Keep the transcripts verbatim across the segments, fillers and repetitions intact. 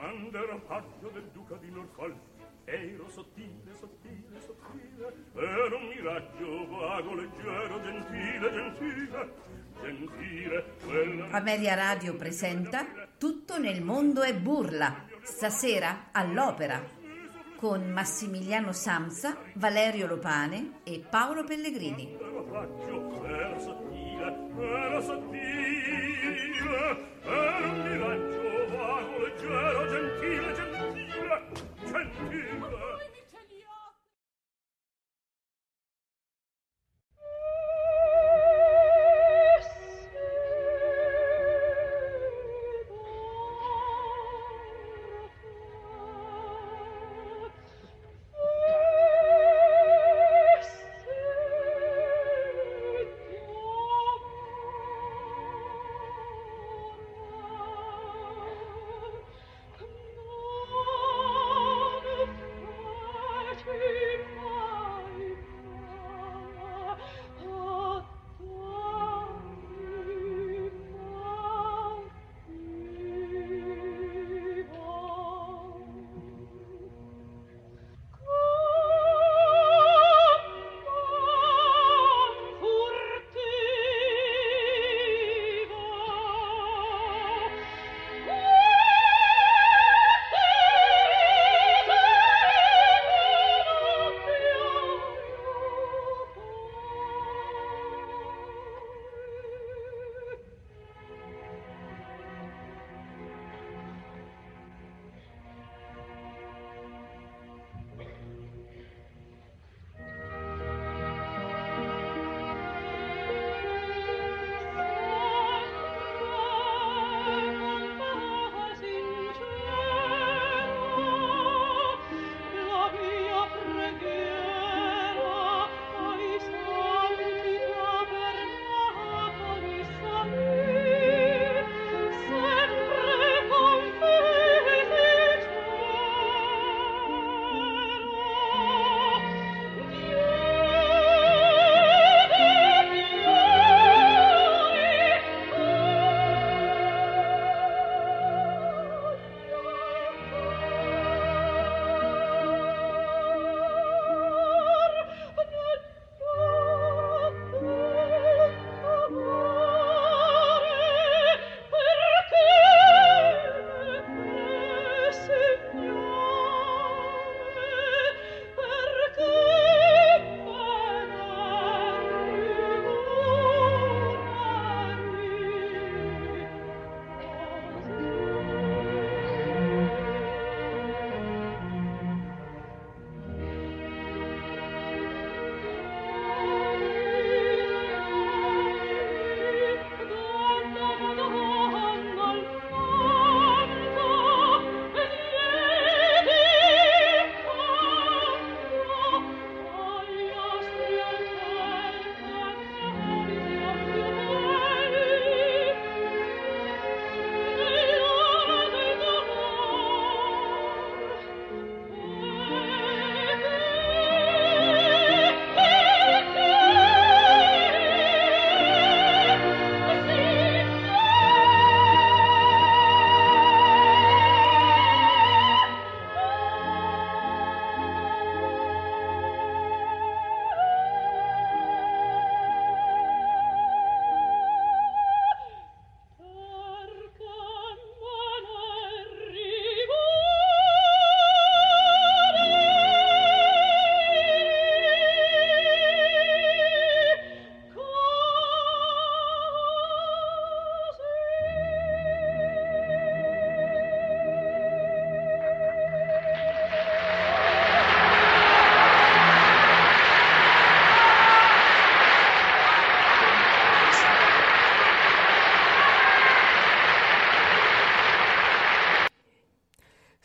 Quando ero paggio del duca di Norfolk, ero sottile, sottile, sottile, ero un miraggio vago, leggero, gentile, gentile, gentile. Quella... Amelia Radio presenta Tutto nel mondo è burla, stasera all'Opera, con Massimiliano Samsa, Valerio Lopane e Paolo Pellegrini. Era sottile, era sottile, era un miraggio. Leggero, gentile, gentile, gentile.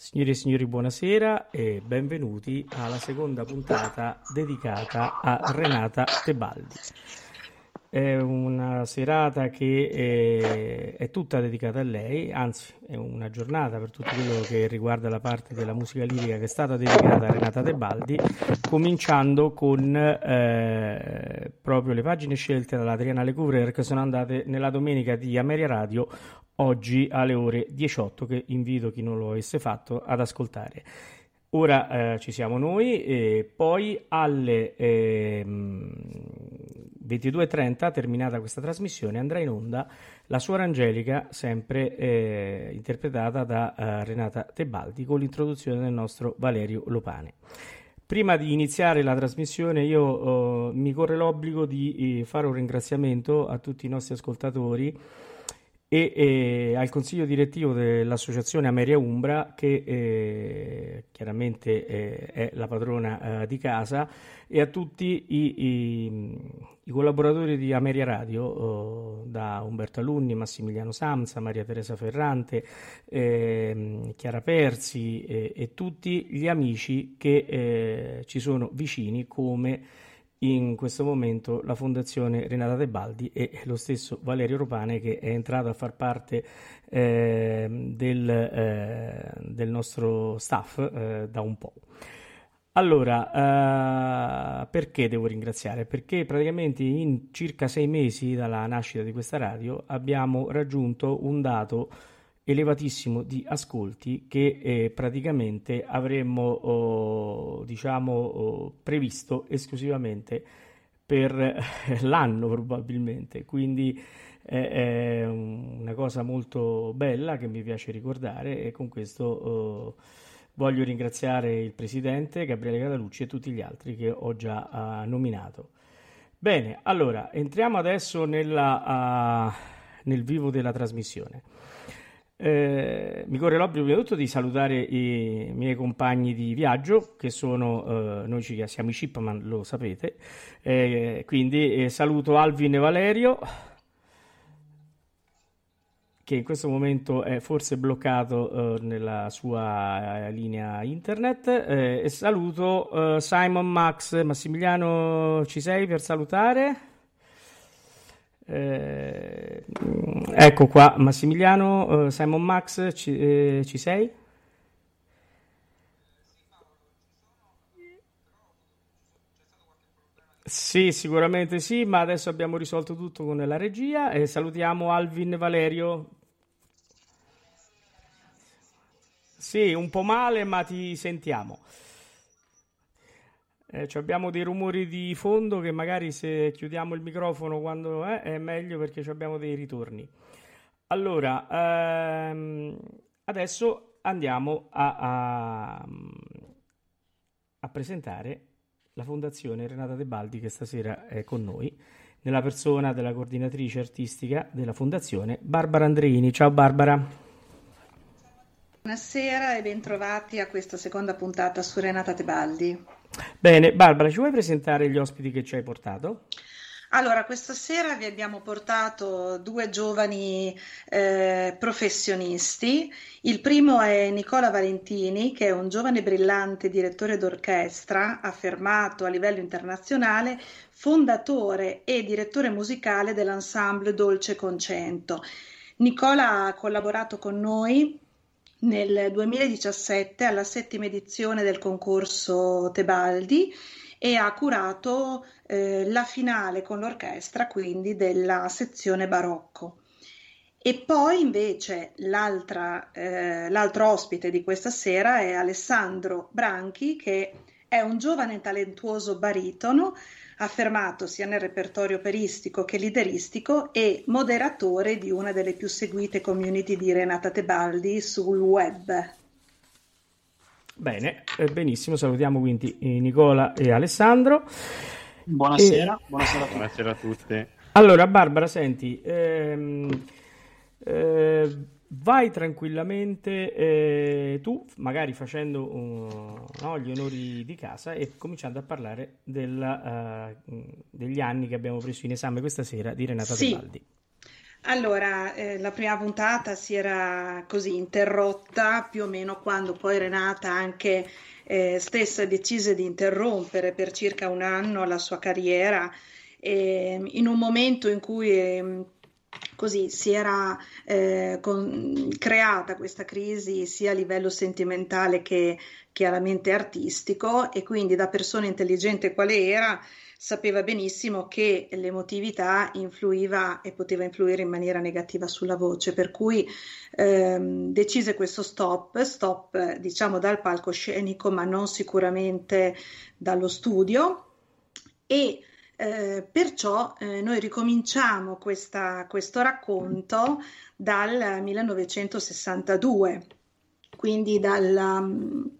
Signore e signori, buonasera e benvenuti alla seconda puntata dedicata a Renata Tebaldi. È una serata che è, è tutta dedicata a lei, anzi è una giornata per tutto quello che riguarda la parte della musica lirica che è stata dedicata a Renata Tebaldi, cominciando con eh, proprio le pagine scelte dalla Triennale Couvrer che sono andate nella domenica di Amelia Radio oggi alle ore diciotto, che invito chi non lo avesse fatto ad ascoltare. Ora eh, ci siamo noi e poi alle eh, ventidue e trenta, terminata questa trasmissione, andrà in onda la Suor Angelica, sempre eh, interpretata da eh, Renata Tebaldi, con l'introduzione del nostro Valerio Lopane. Prima di iniziare la trasmissione io eh, mi corre l'obbligo di eh, fare un ringraziamento a tutti i nostri ascoltatori e eh, al consiglio direttivo dell'associazione Amelia Umbra, che eh, chiaramente eh, è la padrona eh, di casa, e a tutti i, i, i collaboratori di Amelia Radio, eh, da Umberto Alunni, Massimiliano Samsa, Maria Teresa Ferrante, eh, Chiara Persi eh, e tutti gli amici che eh, ci sono vicini, come in questo momento la Fondazione Renata Tebaldi e lo stesso Valerio Lopane, che è entrato a far parte eh, del, eh, del nostro staff eh, da un po'. Allora, eh, perché devo ringraziare? Perché praticamente in circa sei mesi dalla nascita di questa radio abbiamo raggiunto un dato elevatissimo di ascolti che eh, praticamente avremmo oh, diciamo oh, previsto esclusivamente per l'anno probabilmente, quindi eh, è una cosa molto bella che mi piace ricordare, e con questo oh, voglio ringraziare il presidente Gabriele Catalucci e tutti gli altri che ho già uh, nominato. Bene, allora entriamo adesso nella, uh, nel vivo della trasmissione. Eh, mi corre l'obbligo prima di tutto di salutare i miei compagni di viaggio, che sono eh, noi ci siamo i Shipman, lo sapete, eh, quindi eh, saluto Alvin e Valerio, che in questo momento è forse bloccato eh, nella sua eh, linea internet, eh, e saluto eh, Simon, Max, Massimiliano, ci sei per salutare? Eh, ecco qua Massimiliano, eh, Simon, Max, ci, eh, ci sei? Sì, sicuramente sì, ma adesso abbiamo risolto tutto con la regia e salutiamo Alvin e Valerio. Sì, un po' male, ma ti sentiamo. Eh, cioè abbiamo dei rumori di fondo che magari se chiudiamo il microfono quando eh, è meglio, perché abbiamo dei ritorni. Allora, ehm, adesso andiamo a, a, a presentare la Fondazione Renata Tebaldi, che stasera è con noi, nella persona della coordinatrice artistica della Fondazione, Barbara Andreini. Ciao Barbara. Buonasera e bentrovati a questa seconda puntata su Renata Tebaldi. Bene, Barbara, ci vuoi presentare gli ospiti che ci hai portato? Allora, questa sera vi abbiamo portato due giovani eh, professionisti. Il primo è Nicola Valentini, che è un giovane brillante direttore d'orchestra, affermato a livello internazionale, fondatore e direttore musicale dell'ensemble Dolce Concento. Nicola ha collaborato con noi nel duemiladiciassette alla settima edizione del concorso Tebaldi e ha curato eh, la finale con l'orchestra, quindi della sezione barocco. E poi invece l'altra, eh, l'altro ospite di questa sera è Alessandro Branchi, che è un giovane talentuoso baritono, affermato sia nel repertorio operistico che lideristico, e moderatore di una delle più seguite community di Renata Tebaldi sul web. Bene, benissimo, salutiamo quindi Nicola e Alessandro. Buonasera, e... buonasera, buonasera a tutti. Allora Barbara, senti, ehm, eh, vai tranquillamente eh, tu, magari facendo uh, no, gli onori di casa e cominciando a parlare del, uh, degli anni che abbiamo preso in esame questa sera di Renata sì. Tebaldi. Allora, eh, la prima puntata si era così interrotta più o meno quando poi Renata anche eh, stessa decise di interrompere per circa un anno la sua carriera, eh, in un momento in cui... Eh, Così si era eh, con, creata questa crisi sia a livello sentimentale che chiaramente artistico, e quindi da persona intelligente quale era sapeva benissimo che l'emotività influiva e poteva influire in maniera negativa sulla voce, per cui ehm, decise questo stop, stop diciamo dal palcoscenico ma non sicuramente dallo studio, e Eh, perciò eh, noi ricominciamo questa, questo racconto dal millenovecentosessantadue, quindi dal,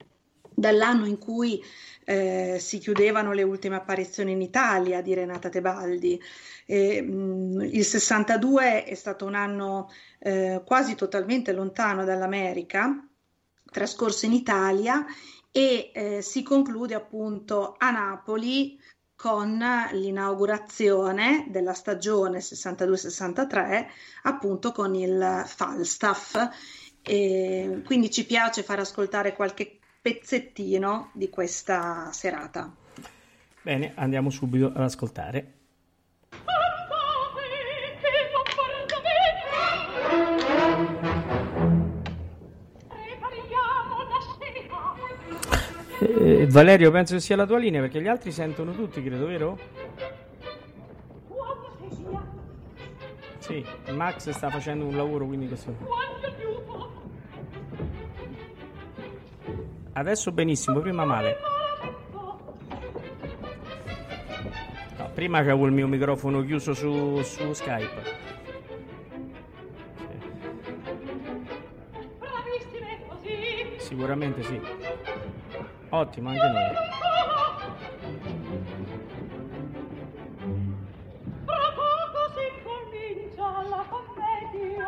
dall'anno in cui eh, si chiudevano le ultime apparizioni in Italia di Renata Tebaldi. E, mh, il sessantadue è stato un anno eh, quasi totalmente lontano dall'America, trascorso in Italia, e eh, si conclude appunto a Napoli con l'inaugurazione della stagione sessantadue sessantatré, appunto con il Falstaff, e quindi ci piace far ascoltare qualche pezzettino di questa serata. Bene, andiamo subito ad ascoltare. Eh, Valerio, penso che sia la tua linea, perché gli altri sentono tutti, credo, vero? Sì, Max sta facendo un lavoro, quindi questo. Adesso benissimo, prima male. No, prima che avevo il mio microfono chiuso su, su Skype. Sì. Sicuramente sì. Ottimo, anche noi. Fra poco si comincia la commedia.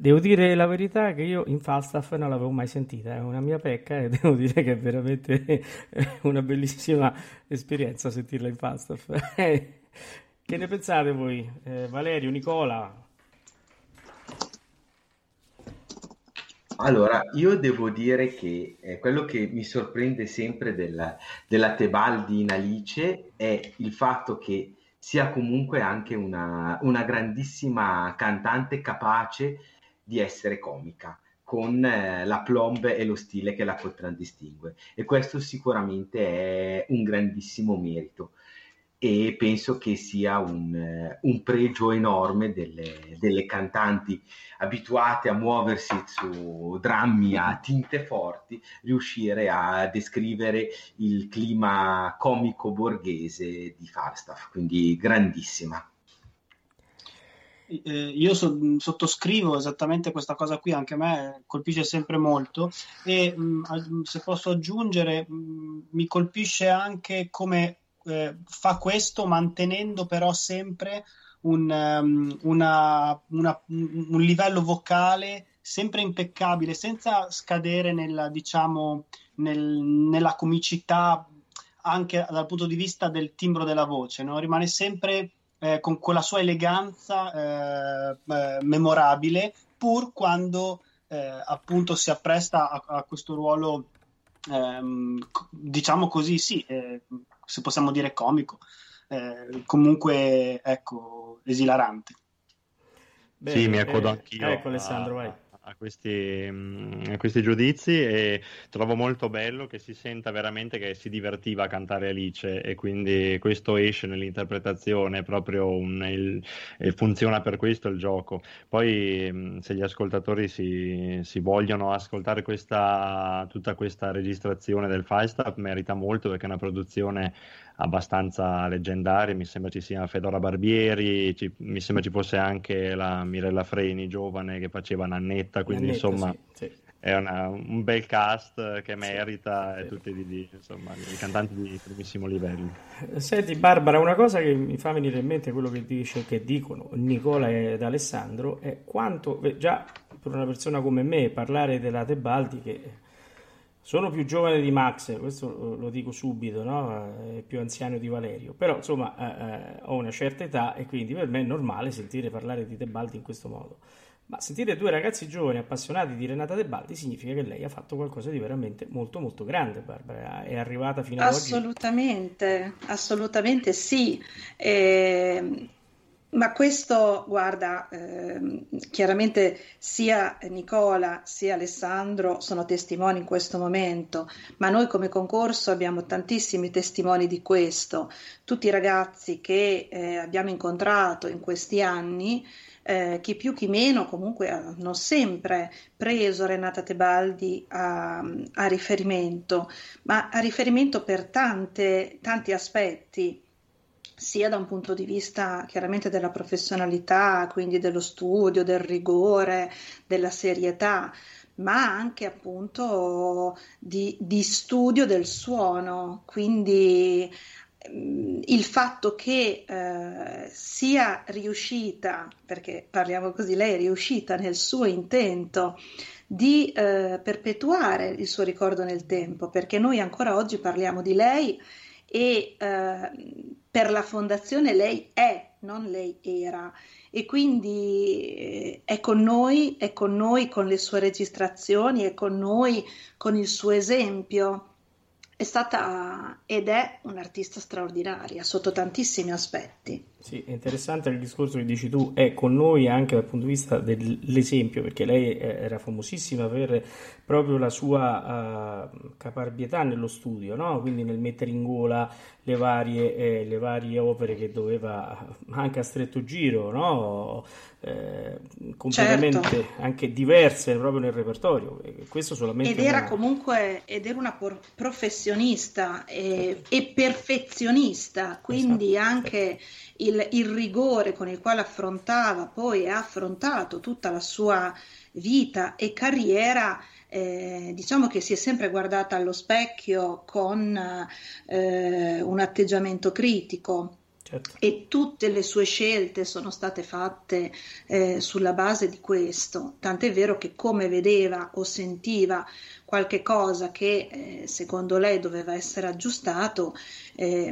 Devo dire la verità che io in Falstaff non l'avevo mai sentita, è una mia pecca, e devo dire che è veramente una bellissima esperienza sentirla in Falstaff. Che ne pensate voi, eh, Valerio, Nicola? Allora, io devo dire che eh, quello che mi sorprende sempre della, della Tebaldi in Alice è il fatto che sia comunque anche una, una grandissima cantante capace di essere comica, con eh, l'aplomb e lo stile che la contraddistingue, e questo sicuramente è un grandissimo merito. e penso che sia un, un pregio enorme delle, delle cantanti abituate a muoversi su drammi a tinte forti, riuscire a descrivere il clima comico borghese di Falstaff, quindi grandissima. Eh, io so, sottoscrivo esattamente questa cosa qui, anche a me colpisce sempre molto, e mh, se posso aggiungere, mh, mi colpisce anche come eh, fa questo mantenendo però sempre un, um, una, una, un livello vocale sempre impeccabile, senza scadere nella, diciamo, nel, nella comicità anche dal punto di vista del timbro della voce, no? Rimane sempre Eh, con quella sua eleganza eh, eh, memorabile, pur quando eh, appunto si appresta a, a questo ruolo, ehm, diciamo così, sì, eh, se possiamo dire comico, eh, comunque ecco, esilarante. Beh, sì, mi accodo anch'io. Ecco, Alessandro, vai. A questi, a questi giudizi, e trovo molto bello che si senta veramente che si divertiva a cantare Alice, e quindi questo esce nell'interpretazione, proprio un, il, funziona per questo il gioco. Poi se gli ascoltatori si, si vogliono ascoltare questa, tutta questa registrazione del Falstaff, merita molto, perché è una produzione abbastanza leggendaria, mi sembra ci sia Fedora Barbieri, ci, mi sembra ci fosse anche la Mirella Freni giovane che faceva Nannetta, quindi Nannetta, insomma sì, sì. è una, un bel cast che merita, sì, e tutti di, di insomma i cantanti di primissimo livello. Senti Barbara, una cosa che mi fa venire in mente quello che dice, che dicono Nicola ed Alessandro, è quanto già per una persona come me parlare della Tebaldi, che sono più giovane di Max, questo lo dico subito, no? È più anziano di Valerio, però insomma eh, ho una certa età e quindi per me è normale sentire parlare di Tebaldi in questo modo. Ma sentire due ragazzi giovani appassionati di Renata Tebaldi significa che lei ha fatto qualcosa di veramente molto molto grande, Barbara, è arrivata fino ad oggi. Assolutamente, assolutamente sì. Eh, ma questo, guarda, eh, chiaramente sia Nicola sia Alessandro sono testimoni in questo momento, ma noi come concorso abbiamo tantissimi testimoni di questo. Tutti i ragazzi che eh, abbiamo incontrato in questi anni, Eh, chi più chi meno comunque hanno sempre preso Renata Tebaldi a, a riferimento, ma a riferimento per tante, tanti aspetti, sia da un punto di vista chiaramente della professionalità, quindi dello studio, del rigore, della serietà, ma anche appunto di, di studio del suono, quindi il fatto che eh, sia riuscita, perché parliamo così, lei è riuscita nel suo intento di eh, perpetuare il suo ricordo nel tempo, perché noi ancora oggi parliamo di lei e eh, per la fondazione lei è, non lei era, e quindi è con noi, è con noi con le sue registrazioni, è con noi con il suo esempio. È stata ed è un'artista straordinaria sotto tantissimi aspetti. Sì, è interessante il discorso che dici tu, è con noi anche dal punto di vista dell'esempio, perché lei era famosissima per proprio la sua uh, caparbietà nello studio, no? Quindi nel mettere in gola le varie, eh, le varie opere che doveva, anche a stretto giro, no? Eh, completamente, certo, anche diverse proprio nel repertorio. Questo solamente ed era una... comunque ed era una por- professionista e, e perfezionista, quindi esatto, anche il, il rigore con il quale affrontava poi e ha affrontato tutta la sua vita e carriera. Eh, diciamo che si è sempre guardata allo specchio con eh, un atteggiamento critico, certo, e tutte le sue scelte sono state fatte eh, sulla base di questo, tant'è vero che come vedeva o sentiva qualche cosa che eh, secondo lei doveva essere aggiustato, eh,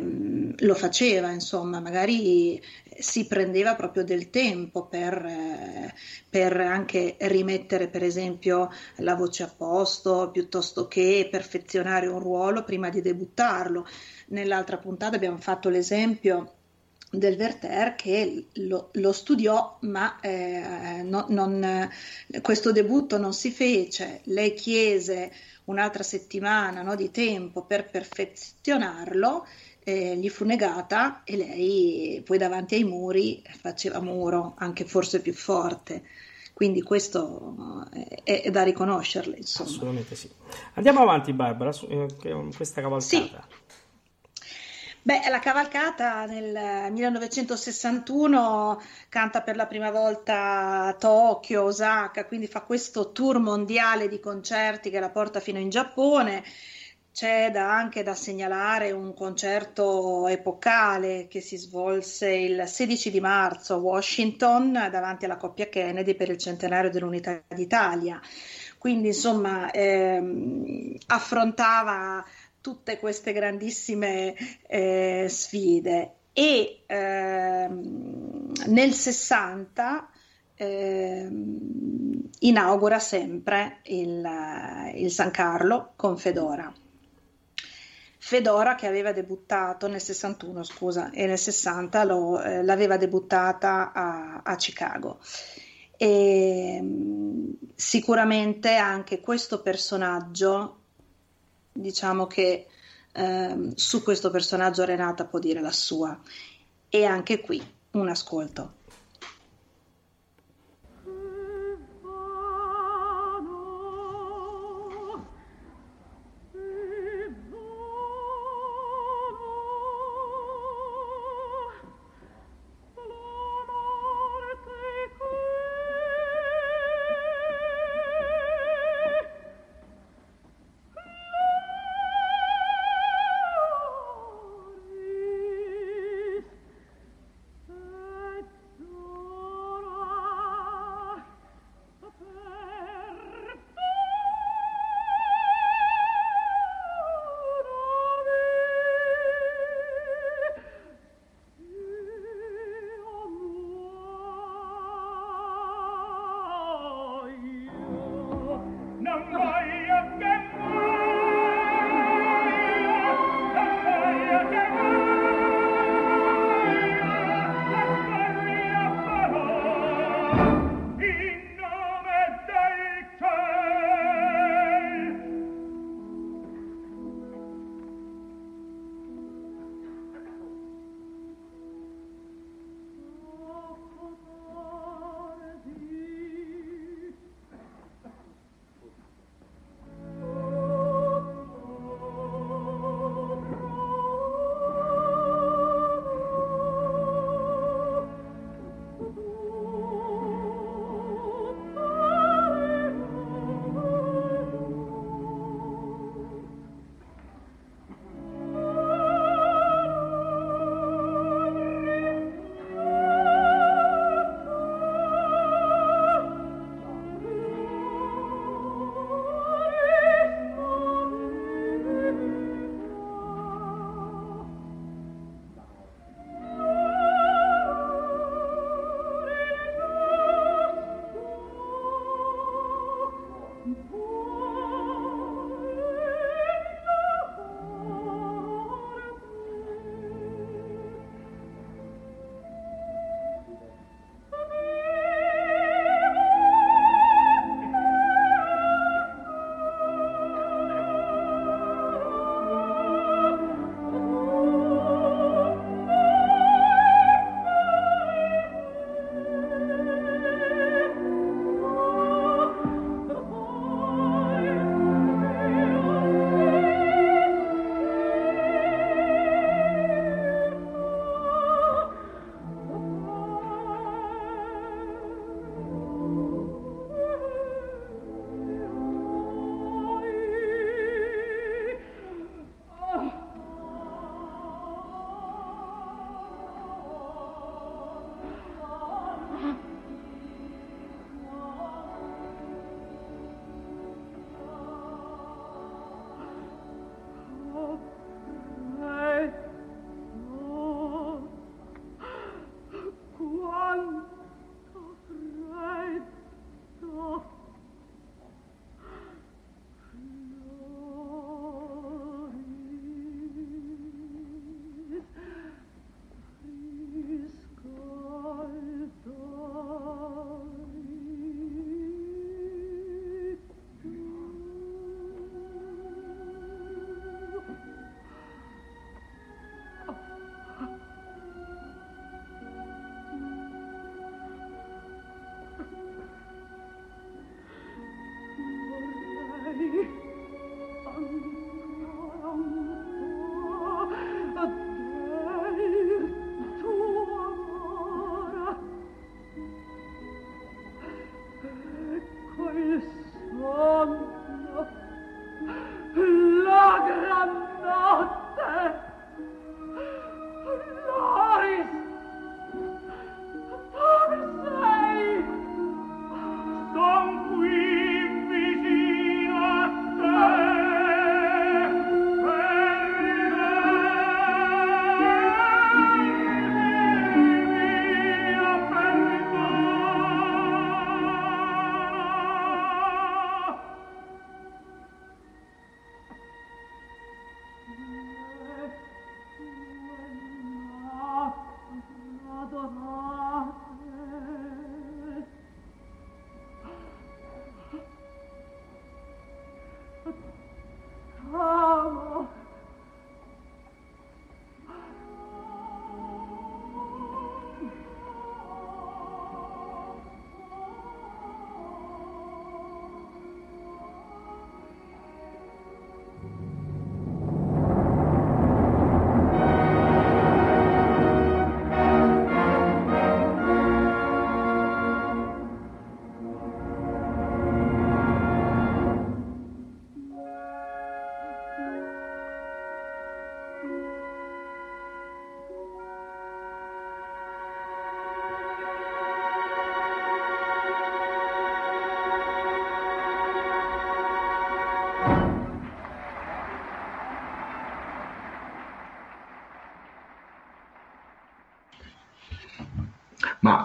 lo faceva, insomma, magari si prendeva proprio del tempo per, eh, per anche rimettere per esempio la voce a posto, piuttosto che perfezionare un ruolo prima di debuttarlo. Nell'altra puntata abbiamo fatto l'esempio del Werther, che lo, lo studiò, ma eh, no, non, questo debutto non si fece, lei chiese un'altra settimana, no, di tempo per perfezionarlo, eh, gli fu negata e lei poi davanti ai muri faceva muro, anche forse più forte. Quindi questo è, è da riconoscerle, insomma. Assolutamente sì. Andiamo avanti, Barbara, su, eh, questa cavalcata. Sì. Beh, la cavalcata nel millenovecentosessantuno canta per la prima volta a Tokyo, Osaka, quindi fa questo tour mondiale di concerti che la porta fino in Giappone. C'è da, anche da segnalare un concerto epocale che si svolse il sedici di marzo a Washington davanti alla coppia Kennedy per il centenario dell'Unità d'Italia. Quindi insomma ehm, affrontava tutte queste grandissime eh, sfide e ehm, nel sessanta Eh, inaugura sempre il, il San Carlo con Fedora Fedora che aveva debuttato nel sessantuno scusa e nel sessanta lo, eh, l'aveva debuttata a, a Chicago e, sicuramente anche questo personaggio, diciamo che eh, su questo personaggio Renata può dire la sua, e anche qui un ascolto.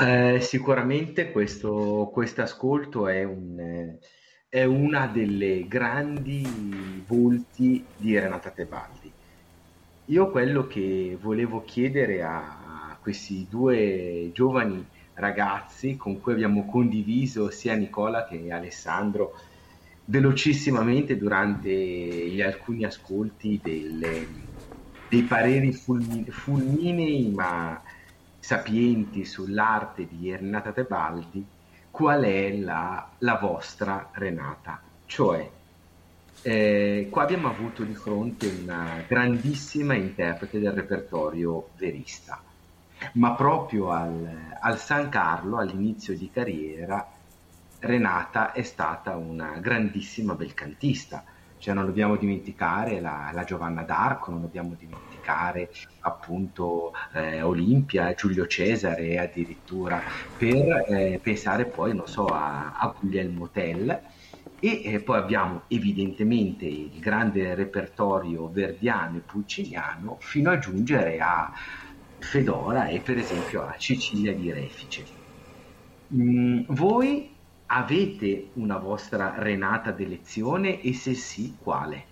Eh, sicuramente questo ascolto è, un, è una delle grandi volti di Renata Tebaldi. Io quello che volevo chiedere a questi due giovani ragazzi con cui abbiamo condiviso sia Nicola che Alessandro velocissimamente durante gli alcuni ascolti delle, dei pareri fulminei ma sapienti sull'arte di Renata Tebaldi, qual è la, la vostra Renata? Cioè, eh, qua abbiamo avuto di fronte una grandissima interprete del repertorio verista, ma proprio al, al San Carlo, all'inizio di carriera, Renata è stata una grandissima belcantista. Cioè non dobbiamo dimenticare la, la Giovanna d'Arco, non dobbiamo dimenticare appunto eh, Olimpia, Giulio Cesare addirittura, per eh, pensare poi, non so, a, a Guglielmo Tell. E eh, poi abbiamo evidentemente il grande repertorio verdiano e pulciniano fino a giungere a Fedora e per esempio a Cecilia di Refice. Mm, voi avete una vostra Renata d'elezione e se sì, quale?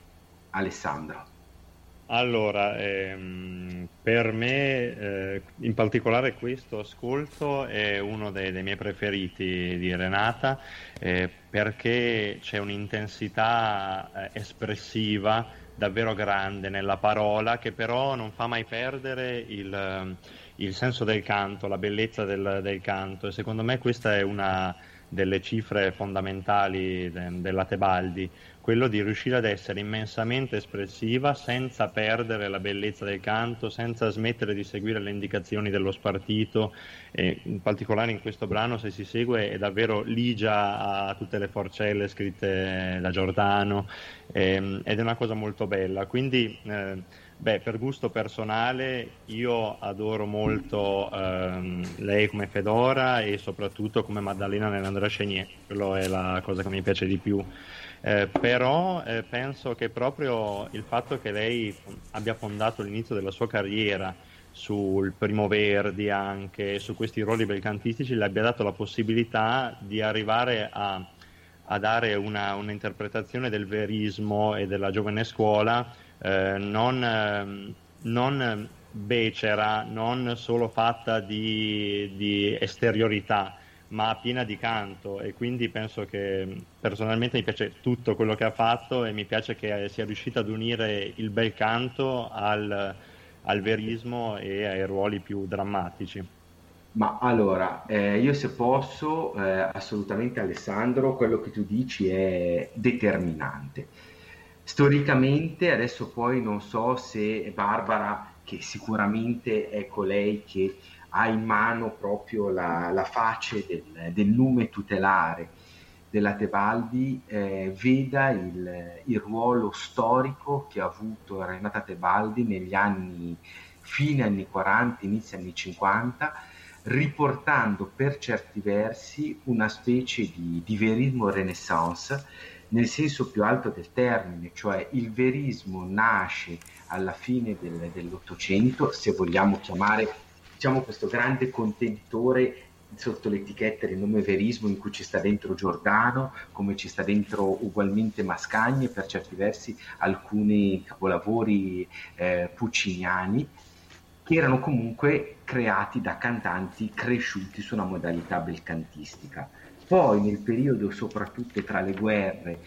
Alessandro. Allora, ehm, per me, eh, in particolare questo ascolto è uno dei, dei miei preferiti di Renata, eh, perché c'è un'intensità eh, espressiva davvero grande nella parola, che però non fa mai perdere il, il senso del canto, la bellezza del, del canto. E secondo me questa è una delle cifre fondamentali de- della Tebaldi, quello di riuscire ad essere immensamente espressiva senza perdere la bellezza del canto, senza smettere di seguire le indicazioni dello spartito, e in particolare in questo brano, se si segue, è davvero ligia a tutte le forcelle scritte da Giordano, ehm, ed è una cosa molto bella. Quindi eh, beh, per gusto personale io adoro molto ehm, lei come Fedora e soprattutto come Maddalena nell'Andrea Chenier, quello è la cosa che mi piace di più. Eh, però eh, penso che proprio il fatto che lei abbia fondato l'inizio della sua carriera sul Primo Verdi, anche su questi ruoli belcantistici, le abbia dato la possibilità di arrivare a, a dare una, un'interpretazione del verismo e della giovane scuola eh, non, eh, non becera, non solo fatta di, di esteriorità, ma piena di canto. E quindi penso che personalmente mi piace tutto quello che ha fatto e mi piace che sia riuscita ad unire il bel canto al, al verismo e ai ruoli più drammatici. Ma allora, eh, io se posso, eh, assolutamente Alessandro, quello che tu dici è determinante. Storicamente, adesso poi non so se Barbara, che sicuramente è colei che ha in mano proprio la, la face del, del lume tutelare della Tebaldi, eh, veda il, il ruolo storico che ha avuto Renata Tebaldi negli anni, fine anni quaranta, inizio anni cinquanta, riportando per certi versi una specie di, di verismo renaissance nel senso più alto del termine. Cioè il verismo nasce alla fine del, dell'Ottocento, se vogliamo chiamare, diciamo, questo grande contenitore sotto l'etichetta del nome verismo, in cui ci sta dentro Giordano, come ci sta dentro ugualmente Mascagni e per certi versi alcuni capolavori eh, pucciniani, che erano comunque creati da cantanti cresciuti su una modalità belcantistica. Poi nel periodo soprattutto tra le guerre,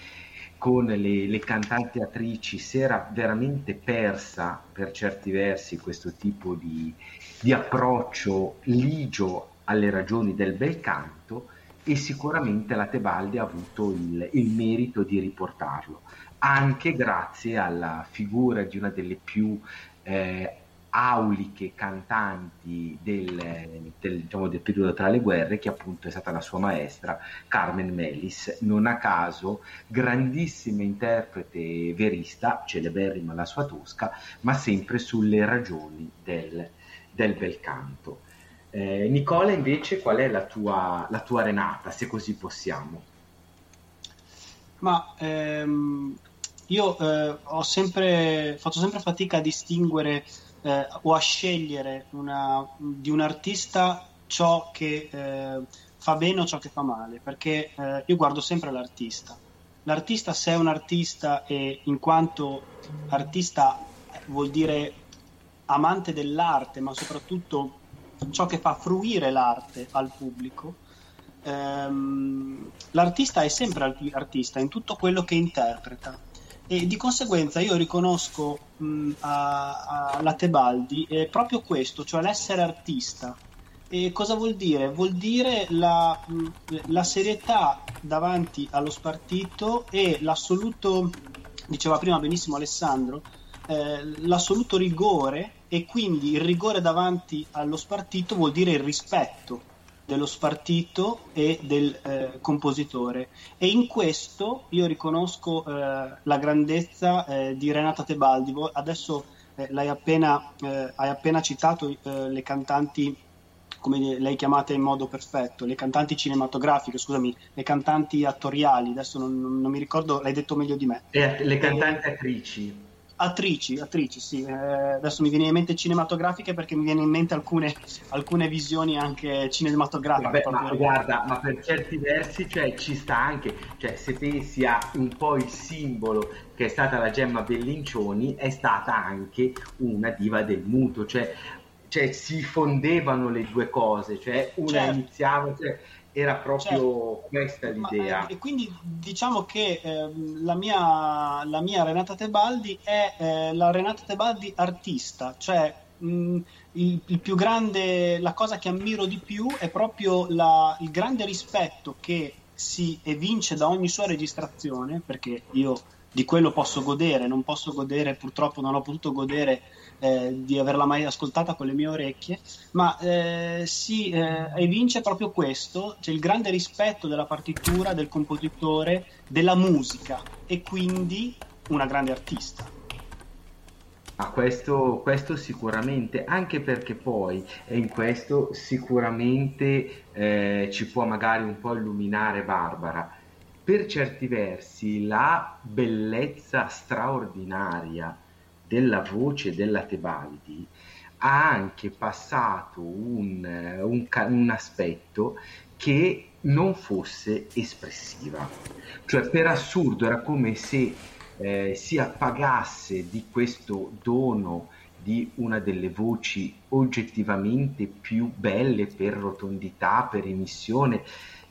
con le, le cantanti attrici, si era veramente persa per certi versi questo tipo di di approccio ligio alle ragioni del bel canto, e sicuramente la Tebaldi ha avuto il, il merito di riportarlo, anche grazie alla figura di una delle più eh, auliche cantanti del, del, diciamo, del periodo tra le guerre, che appunto è stata la sua maestra Carmen Melis, non a caso grandissima interprete verista, celeberrima la sua Tosca, ma sempre sulle ragioni del del bel canto. eh, Nicola, invece, qual è la tua, la tua Renata, se così possiamo? Ma ehm, io eh, ho sempre faccio sempre fatica a distinguere eh, o a scegliere una, di un artista ciò che eh, fa bene o ciò che fa male, perché eh, io guardo sempre l'artista. L'artista, se è un artista e in quanto artista vuol dire amante dell'arte, ma soprattutto ciò che fa fruire l'arte al pubblico, ehm, l'artista è sempre artista in tutto quello che interpreta, e di conseguenza io riconosco mh, a, a la Tebaldi eh, proprio questo, cioè l'essere artista. E cosa vuol dire? Vuol dire la, la serietà davanti allo spartito e l'assoluto, diceva prima benissimo Alessandro, eh, l'assoluto rigore, e quindi il rigore davanti allo spartito vuol dire il rispetto dello spartito e del eh, compositore. E in questo io riconosco eh, la grandezza eh, di Renata Tebaldi. Adesso eh, l'hai appena, eh, hai appena citato eh, le cantanti, come lei chiamate in modo perfetto, le cantanti cinematografiche, scusami, le cantanti attoriali, adesso non, non mi ricordo, l'hai detto meglio di me. Eh, le cantanti eh, attrici. Attrici, attrici, sì. Eh, adesso mi viene in mente cinematografiche perché mi viene in mente alcune, alcune visioni anche cinematografiche. Beh, ma guarda, ma per certi versi cioè, ci sta anche, cioè se pensi a un po' il simbolo che è stata la Gemma Bellincioni, è stata anche una diva del muto, cioè... Cioè si fondevano le due cose, cioè una certo. iniziava, cioè, era proprio certo. questa l'idea. Ma, eh, e quindi diciamo che eh, la, mia, la mia Renata Tebaldi è eh, la Renata Tebaldi artista, cioè mh, il, il più grande, la cosa che ammiro di più è proprio la, il grande rispetto che si evince da ogni sua registrazione, perché io di quello posso godere, non posso godere, purtroppo non ho potuto godere Eh, di averla mai ascoltata con le mie orecchie, ma eh, si eh, evince proprio questo, cioè il grande rispetto della partitura, del compositore, della musica, e quindi una grande artista. Ah, questo, questo sicuramente, anche perché poi, e in questo sicuramente eh, ci può magari un po' illuminare Barbara, per certi versi la bellezza straordinaria della voce della Tebaldi ha anche passato un, un, un aspetto che non fosse espressiva, cioè per assurdo era come se eh, si appagasse di questo dono di una delle voci oggettivamente più belle per rotondità, per emissione.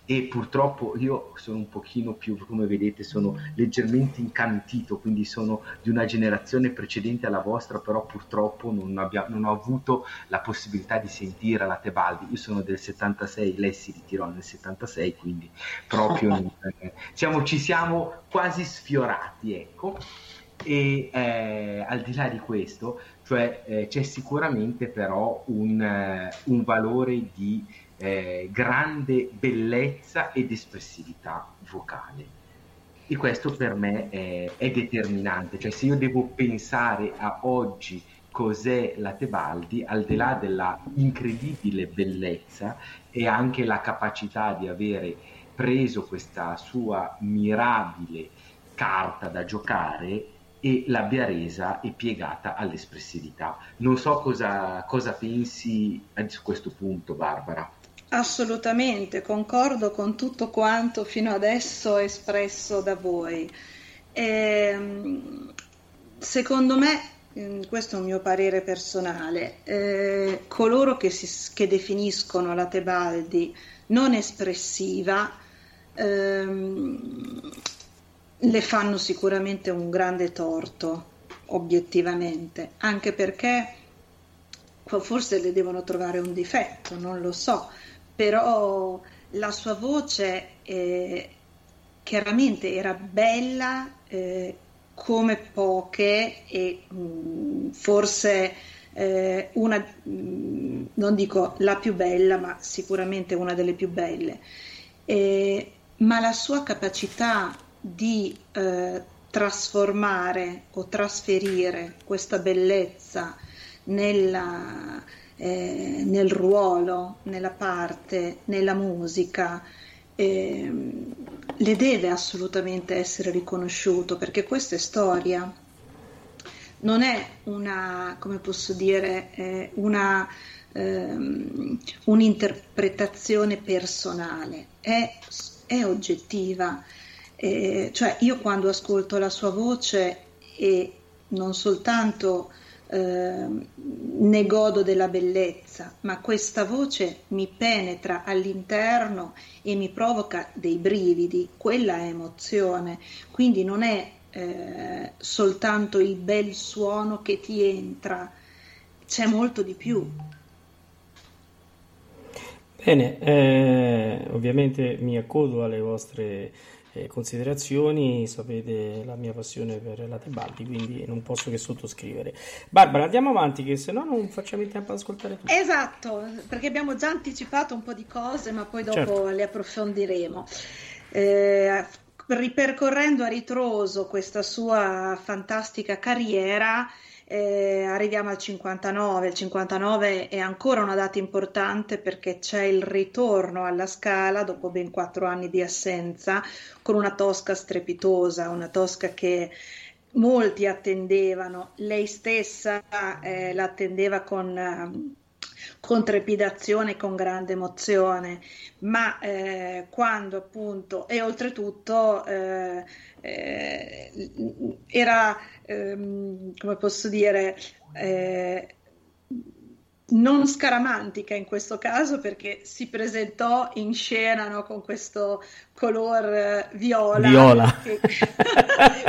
E purtroppo io sono un pochino più, come vedete, sono leggermente incantito, quindi sono di una generazione precedente alla vostra, però purtroppo non, abbia, non ho avuto la possibilità di sentire la Tebaldi. Io sono del settantasei, lei si ritirò nel settantasei, quindi proprio siamo, ci siamo quasi sfiorati, ecco. E eh, al di là di questo, cioè eh, c'è sicuramente però un, eh, un valore di Eh, grande bellezza ed espressività vocale, e questo per me è, è determinante, cioè se io devo pensare a oggi cos'è la Tebaldi, al di là della incredibile bellezza e anche la capacità di avere preso questa sua mirabile carta da giocare e l'abbia resa e piegata all'espressività. Non so cosa, cosa pensi su questo punto, Barbara. Assolutamente, concordo con tutto quanto fino adesso espresso da voi. E, secondo me, questo è un mio parere personale, eh, coloro che, si, che definiscono la Tebaldi non espressiva ehm, le fanno sicuramente un grande torto, obiettivamente, anche perché forse le devono trovare un difetto, non lo so. Però la sua voce eh, chiaramente era bella eh, come poche, e mh, forse eh, una, mh, non dico la più bella, ma sicuramente una delle più belle. Eh, ma la sua capacità di eh, trasformare o trasferire questa bellezza nella... Eh, nel ruolo, nella parte, nella musica, eh, le deve assolutamente essere riconosciuto, perché questa è storia, non è una, come posso dire, eh, una ehm, un'interpretazione personale, è, è oggettiva, eh, cioè io quando ascolto la sua voce e non soltanto eh, ne godo della bellezza, ma questa voce mi penetra all'interno e mi provoca dei brividi, quella è emozione, quindi non è Eh, soltanto il bel suono che ti entra, c'è molto di più. Bene, eh, ovviamente mi accodo alle vostre eh, considerazioni, sapete la mia passione per la Tebaldi, quindi non posso che sottoscrivere. Barbara, andiamo avanti che se no non facciamo in tempo ad ascoltare tutto. Esatto, perché abbiamo già anticipato un po' di cose, ma poi dopo certo. le approfondiremo. eh, Ripercorrendo a ritroso questa sua fantastica carriera, eh, arriviamo al cinquantanove. Il cinquantanove è ancora una data importante perché c'è il ritorno alla Scala dopo ben quattro anni di assenza, con una Tosca strepitosa, una Tosca che molti attendevano. Lei stessa eh, l'attendeva con... con trepidazione, con grande emozione, ma eh, quando appunto, e oltretutto eh, eh, era, ehm, come posso dire, eh, non scaramantica in questo caso, perché si presentò in scena, no, con questo color viola, viola. Che,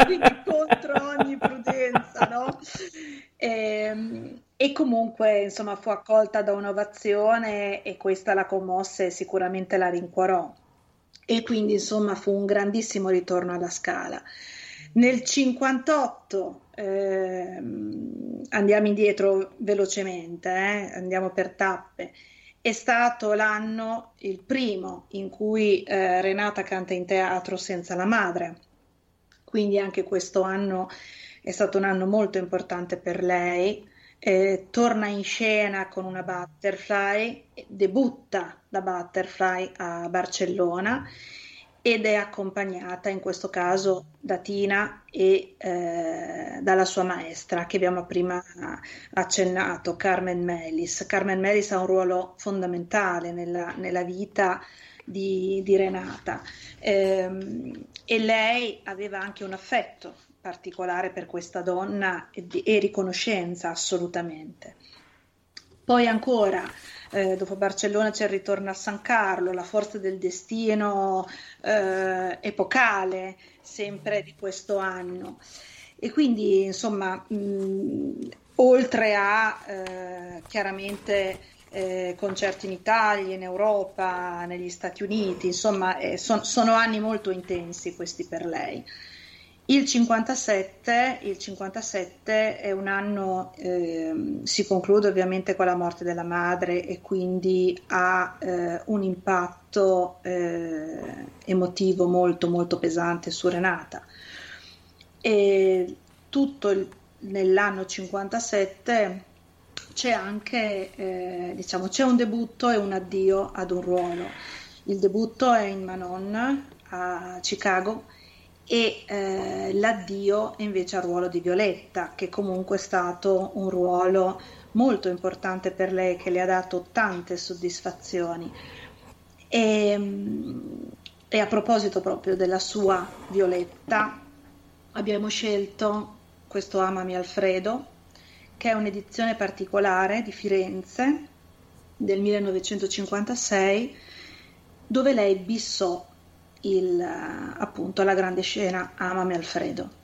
quindi contro ogni prudenza, no? E, e comunque insomma fu accolta da un'ovazione e questa la commosse e sicuramente la rincuorò, e quindi insomma fu un grandissimo ritorno alla Scala. Nel cinquantotto ehm, andiamo indietro velocemente, eh, andiamo per tappe, è stato l'anno, il primo, in cui eh, Renata canta in teatro senza la madre, quindi anche questo anno è stato un anno molto importante per lei. Eh, torna in scena con una Butterfly, debutta da Butterfly a Barcellona ed è accompagnata in questo caso da Tina e eh, dalla sua maestra che abbiamo prima accennato, Carmen Melis. Carmen Melis ha un ruolo fondamentale nella, nella vita di, di Renata, eh, e lei aveva anche un affetto particolare per questa donna e, e riconoscenza assolutamente. Poi ancora eh, dopo Barcellona c'è il ritorno a San Carlo, la forza del destino eh, epocale sempre di questo anno, e quindi insomma mh, oltre a eh, chiaramente eh, concerti in Italia, in Europa, negli Stati Uniti, insomma eh, son, sono anni molto intensi questi per lei. Il cinquantasette, il cinquantasette è un anno, eh, si conclude ovviamente con la morte della madre e quindi ha eh, un impatto eh, emotivo molto molto pesante su Renata. E tutto il, nell'anno cinquantasette c'è anche, eh, diciamo, c'è un debutto e un addio ad un ruolo. Il debutto è in Manon a Chicago, e eh, l'addio invece al ruolo di Violetta, che comunque è stato un ruolo molto importante per lei, che le ha dato tante soddisfazioni. E, e a proposito proprio della sua Violetta, abbiamo scelto questo Amami Alfredo, che è un'edizione particolare di Firenze del millenovecentocinquantasei, dove lei bissò il, appunto, la grande scena Amami Alfredo.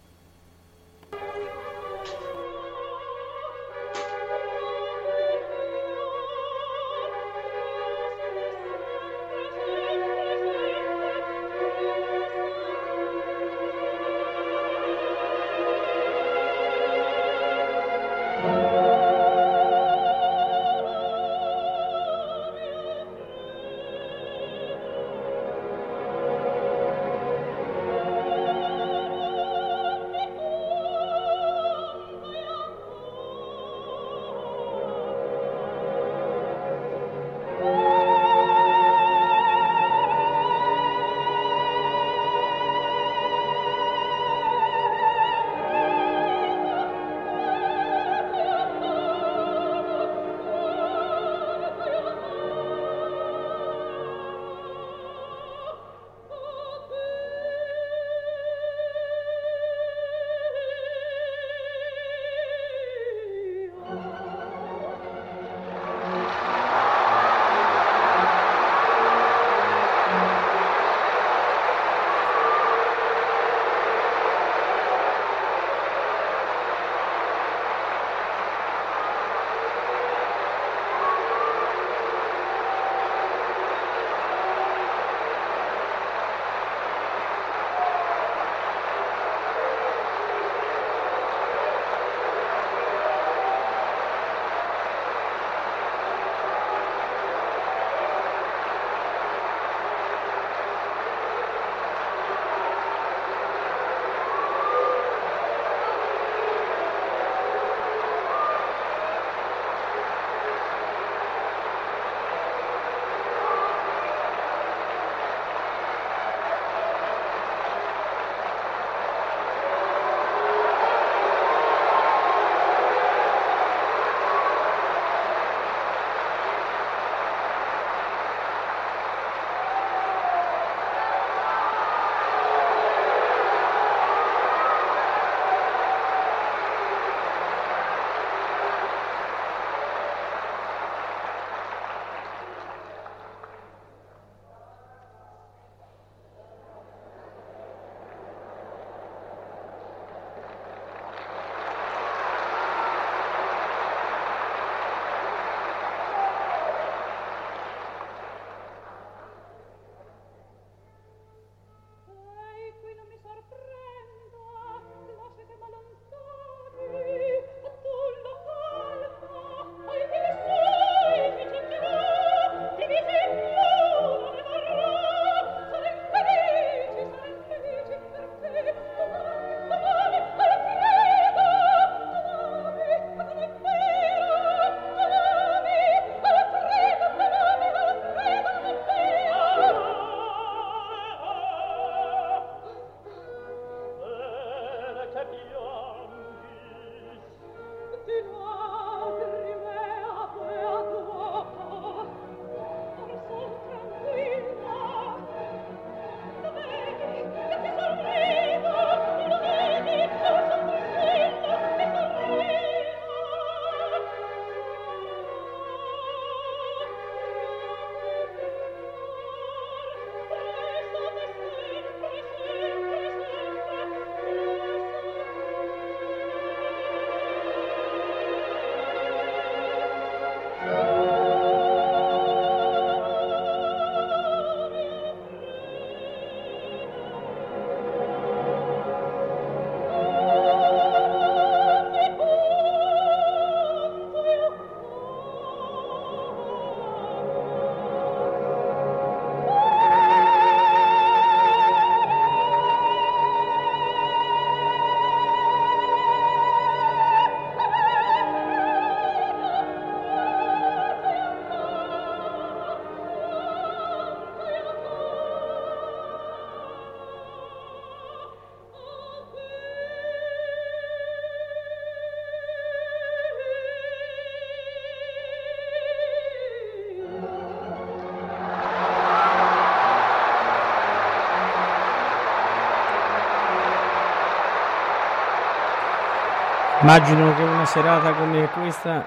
Immagino che una serata come questa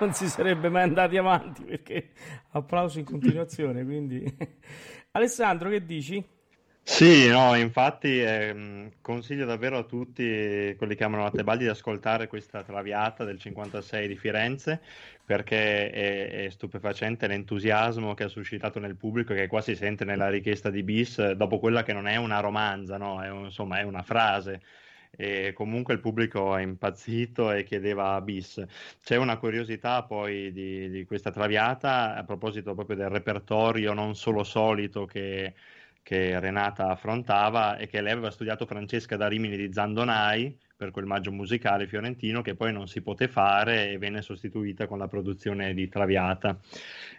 non si sarebbe mai andati avanti, perché applauso in continuazione, quindi Alessandro, che dici? Sì, no, infatti eh, consiglio davvero a tutti quelli che amano la Tebaldi di ascoltare questa Traviata del cinquantasei di Firenze, perché è, è stupefacente l'entusiasmo che ha suscitato nel pubblico, che qua si sente nella richiesta di bis dopo quella che non è una romanza, no? È un, insomma è una frase. E comunque il pubblico è impazzito e chiedeva bis. C'è una curiosità poi di, di questa Traviata a proposito proprio del repertorio non solo solito che, che Renata affrontava, e che lei aveva studiato Francesca da Rimini di Zandonai per quel Maggio musicale fiorentino, che poi non si poté fare e venne sostituita con la produzione di Traviata.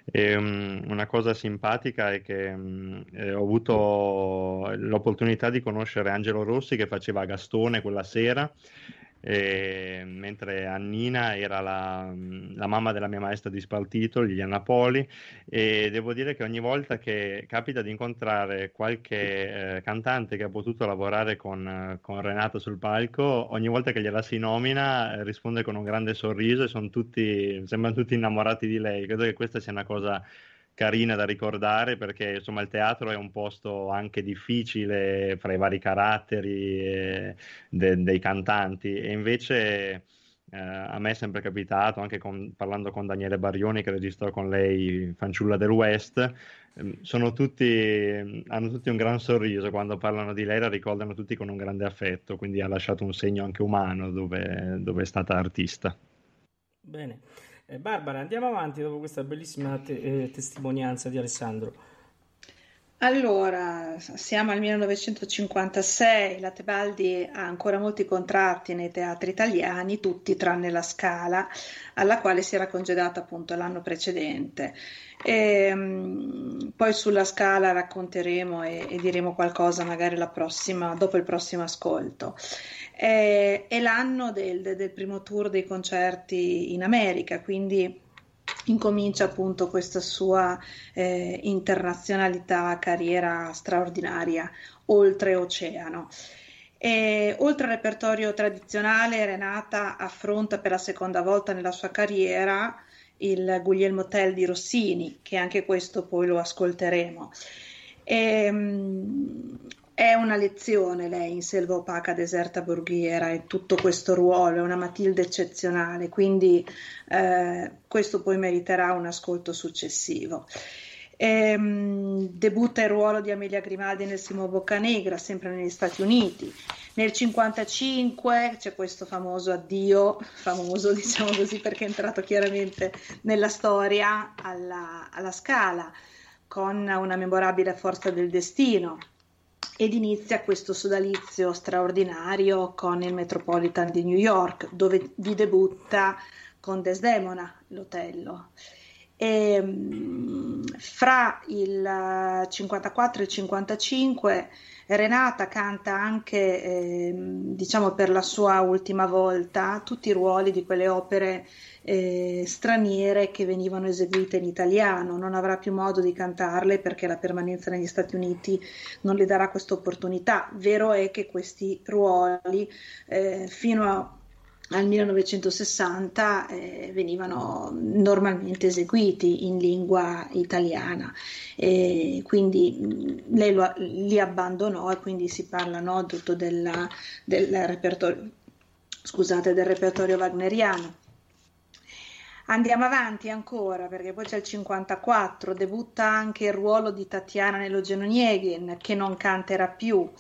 E, um, una cosa simpatica è che um, eh, ho avuto l'opportunità di conoscere Angelo Rossi, che faceva Gastone quella sera, e, mentre Annina era la, la mamma della mia maestra di spartito, Liliana Poli, e devo dire che ogni volta che capita di incontrare qualche eh, cantante che ha potuto lavorare con, con Renata sul palco, ogni volta che gliela si nomina eh, risponde con un grande sorriso e sono tutti, sembrano tutti innamorati di lei. Credo che questa sia una cosa carina da ricordare, perché insomma il teatro è un posto anche difficile fra i vari caratteri eh, de- dei cantanti, e invece eh, a me è sempre capitato, anche con, parlando con Daniele Barioni che registrò con lei Fanciulla del West, eh, sono tutti, hanno tutti un gran sorriso quando parlano di lei, la ricordano tutti con un grande affetto, quindi ha lasciato un segno anche umano dove, dove è stata artista. Bene. Barbara, andiamo avanti dopo questa bellissima te- eh, testimonianza di Alessandro. Allora, siamo al millenovecentocinquantasei, la Tebaldi ha ancora molti contratti nei teatri italiani, tutti tranne la Scala, alla quale si era congedata appunto l'anno precedente. E, mh, poi sulla Scala racconteremo e, e diremo qualcosa magari la prossima, dopo il prossimo ascolto. È, è l'anno del, del primo tour dei concerti in America, quindi incomincia appunto questa sua eh, internazionalità, carriera straordinaria oltre oceano. E, oltre al repertorio tradizionale, Renata affronta per la seconda volta nella sua carriera il Guglielmo Tell di Rossini, che anche questo poi lo ascolteremo. E, mh, È una lezione lei in Selva opaca, deserta borghiera, e tutto questo ruolo, è una Matilde eccezionale, quindi eh, questo poi meriterà un ascolto successivo. Ehm, debutta il ruolo di Amelia Grimaldi nel Simo Boccanegra, sempre negli Stati Uniti. Nel cinquantacinque c'è questo famoso addio, famoso diciamo così perché è entrato chiaramente nella storia, alla, alla Scala, con Una memorabile forza del destino. Ed inizia questo sodalizio straordinario con il Metropolitan di New York, dove vi debutta con Desdemona, l'Otello. E, fra il cinquantaquattro e il cinquantacinque Renata canta anche, eh, diciamo per la sua ultima volta, tutti i ruoli di quelle opere eh, straniere che venivano eseguite in italiano. Non avrà più modo di cantarle perché la permanenza negli Stati Uniti non le darà questa opportunità. Vero è che questi ruoli eh, fino a al millenovecentosessanta eh, venivano normalmente eseguiti in lingua italiana, e quindi lei lo, li abbandonò, e quindi si parla, no, tutto della, del repertorio, scusate, del repertorio wagneriano. Andiamo avanti ancora, perché poi c'è il cinquantaquattro, debutta anche il ruolo di Tatiana nello Genonieghin, che non canterà più.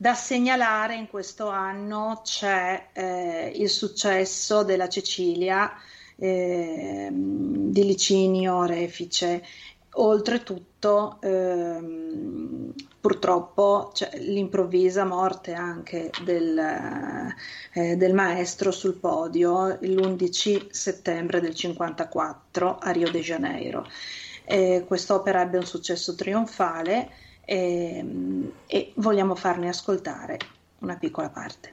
Da segnalare in questo anno c'è eh, il successo della Cecilia eh, di Licinio Refice. Oltretutto ehm, purtroppo c'è l'improvvisa morte anche del, eh, del maestro sul podio l'undici settembre del cinquantaquattro a Rio de Janeiro. Eh, quest'opera ebbe un successo trionfale, E, e vogliamo farne ascoltare una piccola parte.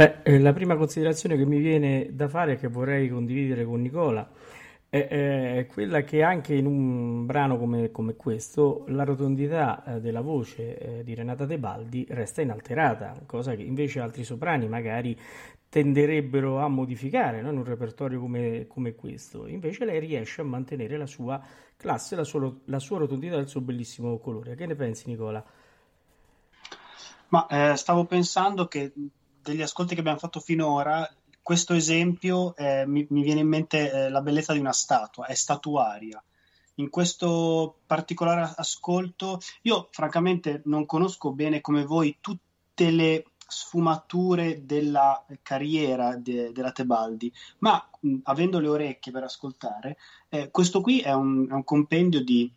Beh, la prima considerazione che mi viene da fare e che vorrei condividere con Nicola è, è quella che anche in un brano come, come questo la rotondità della voce di Renata Tebaldi resta inalterata, cosa che invece altri soprani magari tenderebbero a modificare, no? In un repertorio come, come questo. Invece lei riesce a mantenere la sua classe, la sua, la sua rotondità e il suo bellissimo colore. Che ne pensi, Nicola? Ma eh, stavo pensando che degli ascolti che abbiamo fatto finora, questo esempio eh, mi, mi viene in mente eh, la bellezza di una statua, è statuaria. In questo particolare ascolto, io francamente non conosco bene come voi tutte le sfumature della carriera de, della Tebaldi, ma mh, avendo le orecchie per ascoltare, eh, questo qui è un, è un compendio di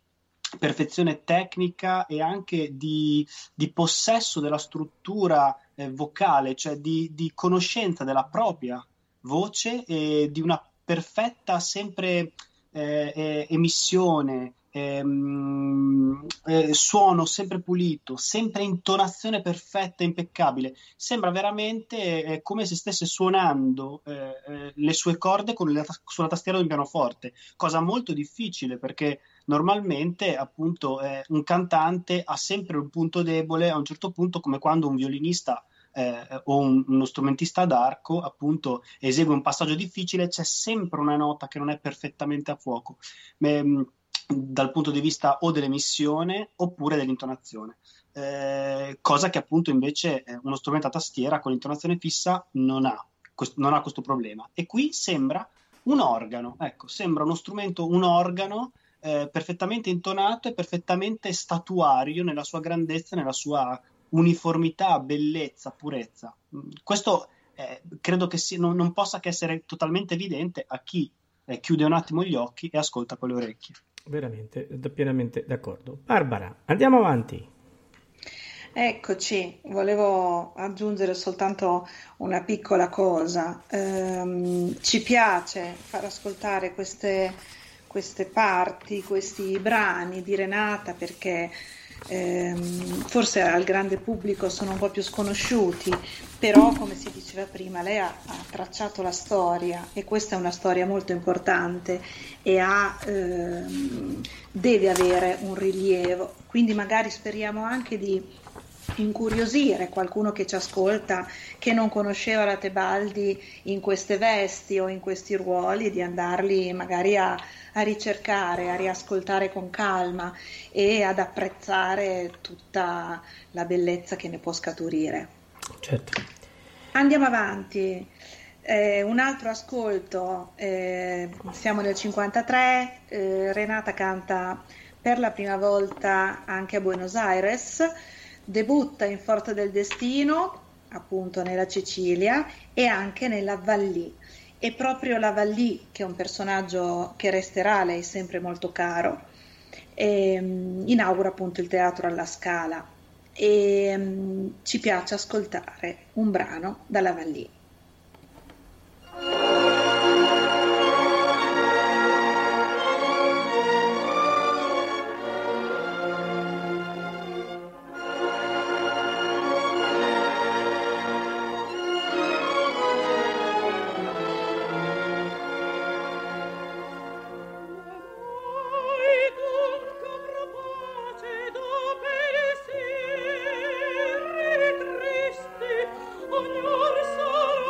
perfezione tecnica e anche di, di possesso della struttura eh, vocale, cioè di, di conoscenza della propria voce e di una perfetta sempre eh, eh, emissione, Ehm, eh, suono sempre pulito, sempre intonazione perfetta, impeccabile. Sembra veramente eh, come se stesse suonando eh, eh, le sue corde con la, sulla tastiera di un pianoforte, cosa molto difficile perché normalmente appunto eh, un cantante ha sempre un punto debole a un certo punto, come quando un violinista eh, o un, uno strumentista d'arco appunto esegue un passaggio difficile, c'è sempre una nota che non è perfettamente a fuoco. Ehm, dal punto di vista o dell'emissione oppure dell'intonazione, eh, cosa che appunto invece uno strumento a tastiera con l'intonazione fissa non ha, quest- non ha questo problema, e qui sembra un organo, ecco, sembra uno strumento, un organo eh, perfettamente intonato e perfettamente statuario nella sua grandezza, nella sua uniformità, bellezza, purezza. Questo eh, credo che si- non, non possa che essere totalmente evidente a chi eh, chiude un attimo gli occhi e ascolta con le orecchie. Veramente, da, pienamente d'accordo. Barbara, andiamo avanti. Eccoci, volevo aggiungere soltanto una piccola cosa. Ehm, ci piace far ascoltare queste, queste parti, questi brani di Renata perché ehm, forse al grande pubblico sono un po' più sconosciuti, però come si diceva prima lei ha, ha tracciato la storia e questa è una storia molto importante e ha, ehm, deve avere un rilievo, quindi magari speriamo anche di incuriosire qualcuno che ci ascolta che non conosceva la Tebaldi in queste vesti o in questi ruoli, di andarli magari a, a ricercare, a riascoltare con calma e ad apprezzare tutta la bellezza che ne può scaturire. Certo. Andiamo avanti, eh, un altro ascolto, eh, siamo nel cinquantatré, eh, Renata canta per la prima volta anche a Buenos Aires, debutta in Forza del Destino, appunto nella Sicilia, e anche nella Vallì. È proprio la Vallì che è un personaggio che resterà a lei sempre molto caro, e, mh, inaugura appunto il teatro alla Scala. E um, ci piace ascoltare un brano dalla Vallì. Signor Sole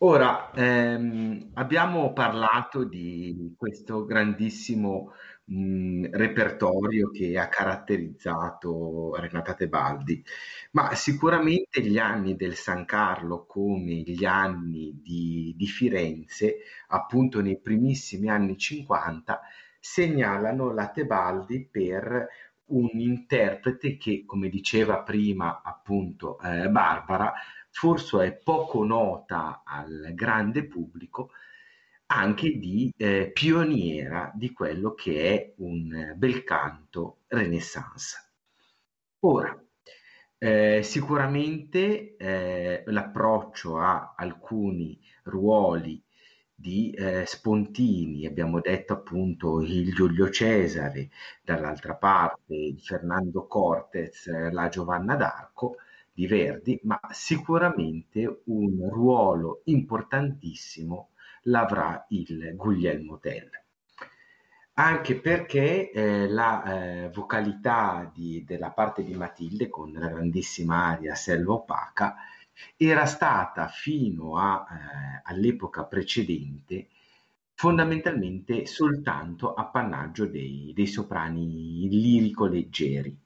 Ora, ehm, abbiamo parlato di questo grandissimo mh, repertorio che ha caratterizzato Renata Tebaldi, ma sicuramente gli anni del San Carlo, come gli anni di, di Firenze, appunto nei primissimi anni cinquanta, segnalano la Tebaldi per un interprete che, come diceva prima appunto eh, Barbara, forse è poco nota al grande pubblico, anche di eh, pioniera di quello che è un bel canto Renaissance. Ora, eh, sicuramente eh, l'approccio a alcuni ruoli di eh, Spontini, abbiamo detto appunto il Giulio Cesare, dall'altra parte il Fernando Cortez, eh, la Giovanna d'Arco di Verdi, ma sicuramente un ruolo importantissimo l'avrà il Guglielmo Tell, anche perché eh, la eh, vocalità di, della parte di Matilde con la grandissima aria Selva opaca era stata fino a, eh, all'epoca precedente fondamentalmente soltanto appannaggio dei, dei soprani lirico-leggeri,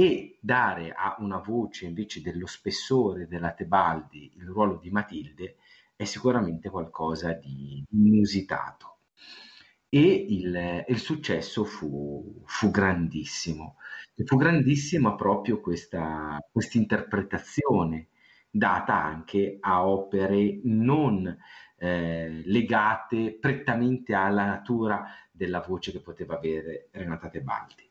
e dare a una voce invece dello spessore della Tebaldi il ruolo di Matilde è sicuramente qualcosa di inusitato, e il, il successo fu, fu grandissimo, e fu grandissima proprio questa interpretazione data anche a opere non eh, legate prettamente alla natura della voce che poteva avere Renata Tebaldi.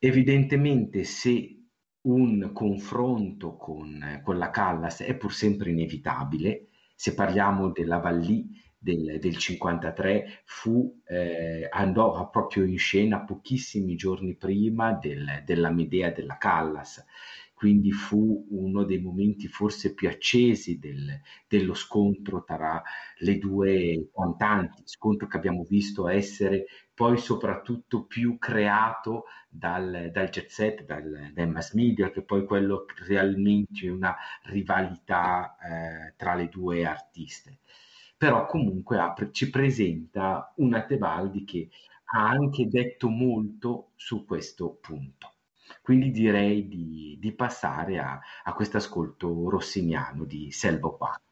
Evidentemente, se un confronto con, con la Callas è pur sempre inevitabile, se parliamo della Valli del, del cinquantatré, fu, eh, andò proprio in scena pochissimi giorni prima del, dell'Amedea della Callas, quindi fu uno dei momenti forse più accesi del, dello scontro tra le due cantanti, scontro che abbiamo visto essere poi soprattutto più creato dal, dal jet set, dal, dal mass media, che poi quello realmente una rivalità eh, tra le due artiste. Però comunque ah, ci presenta una Tebaldi che ha anche detto molto su questo punto. Quindi direi di, di passare a, a questo ascolto rossiniano di Selva Opaca.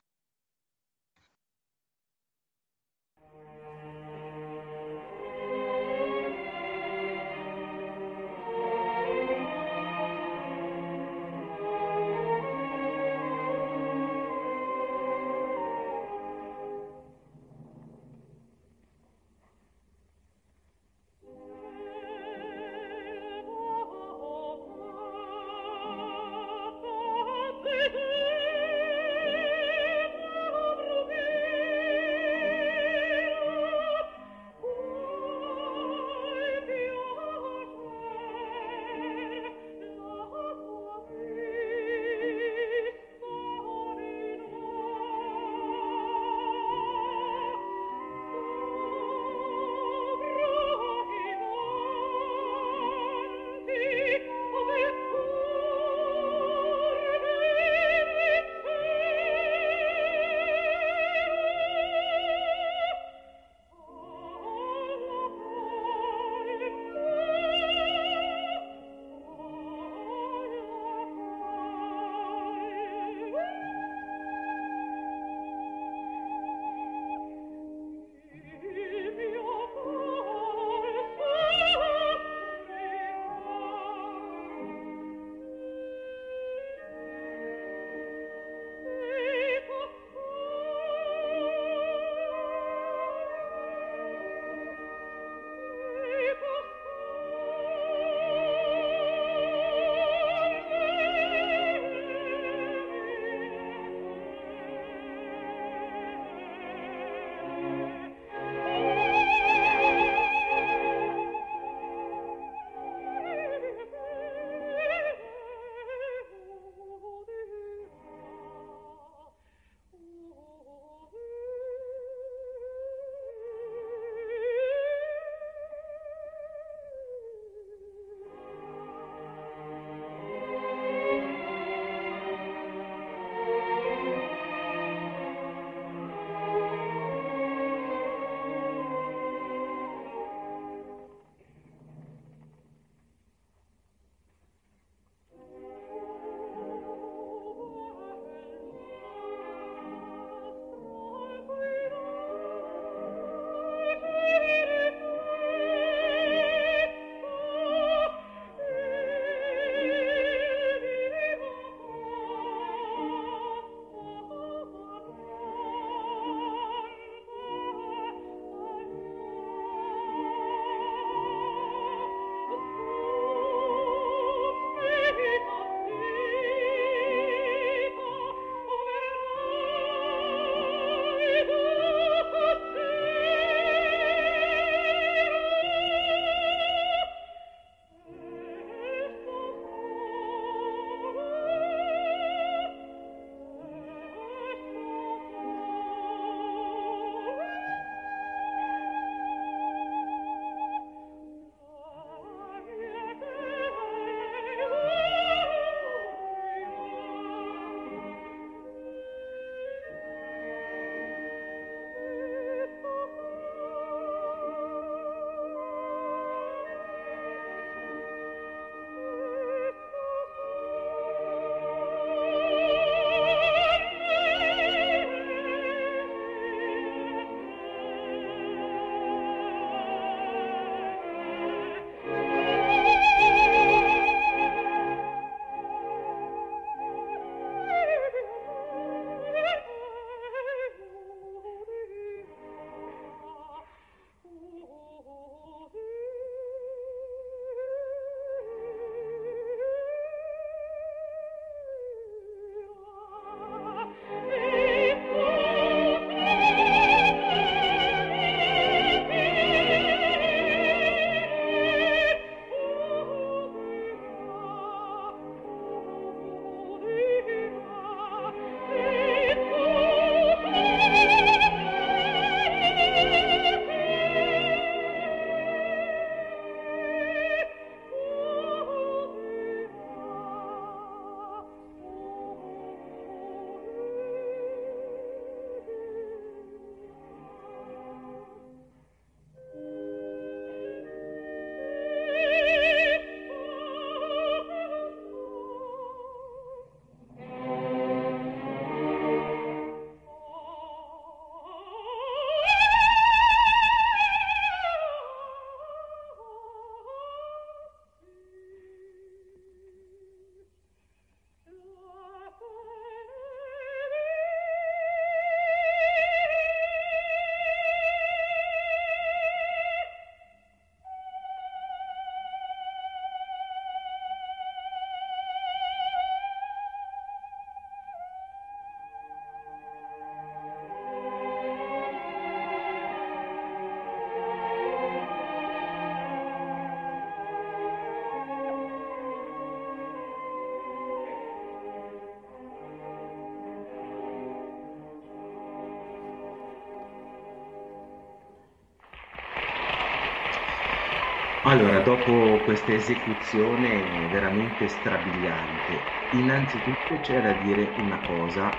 Allora, dopo questa esecuzione veramente strabiliante, innanzitutto c'è da dire una cosa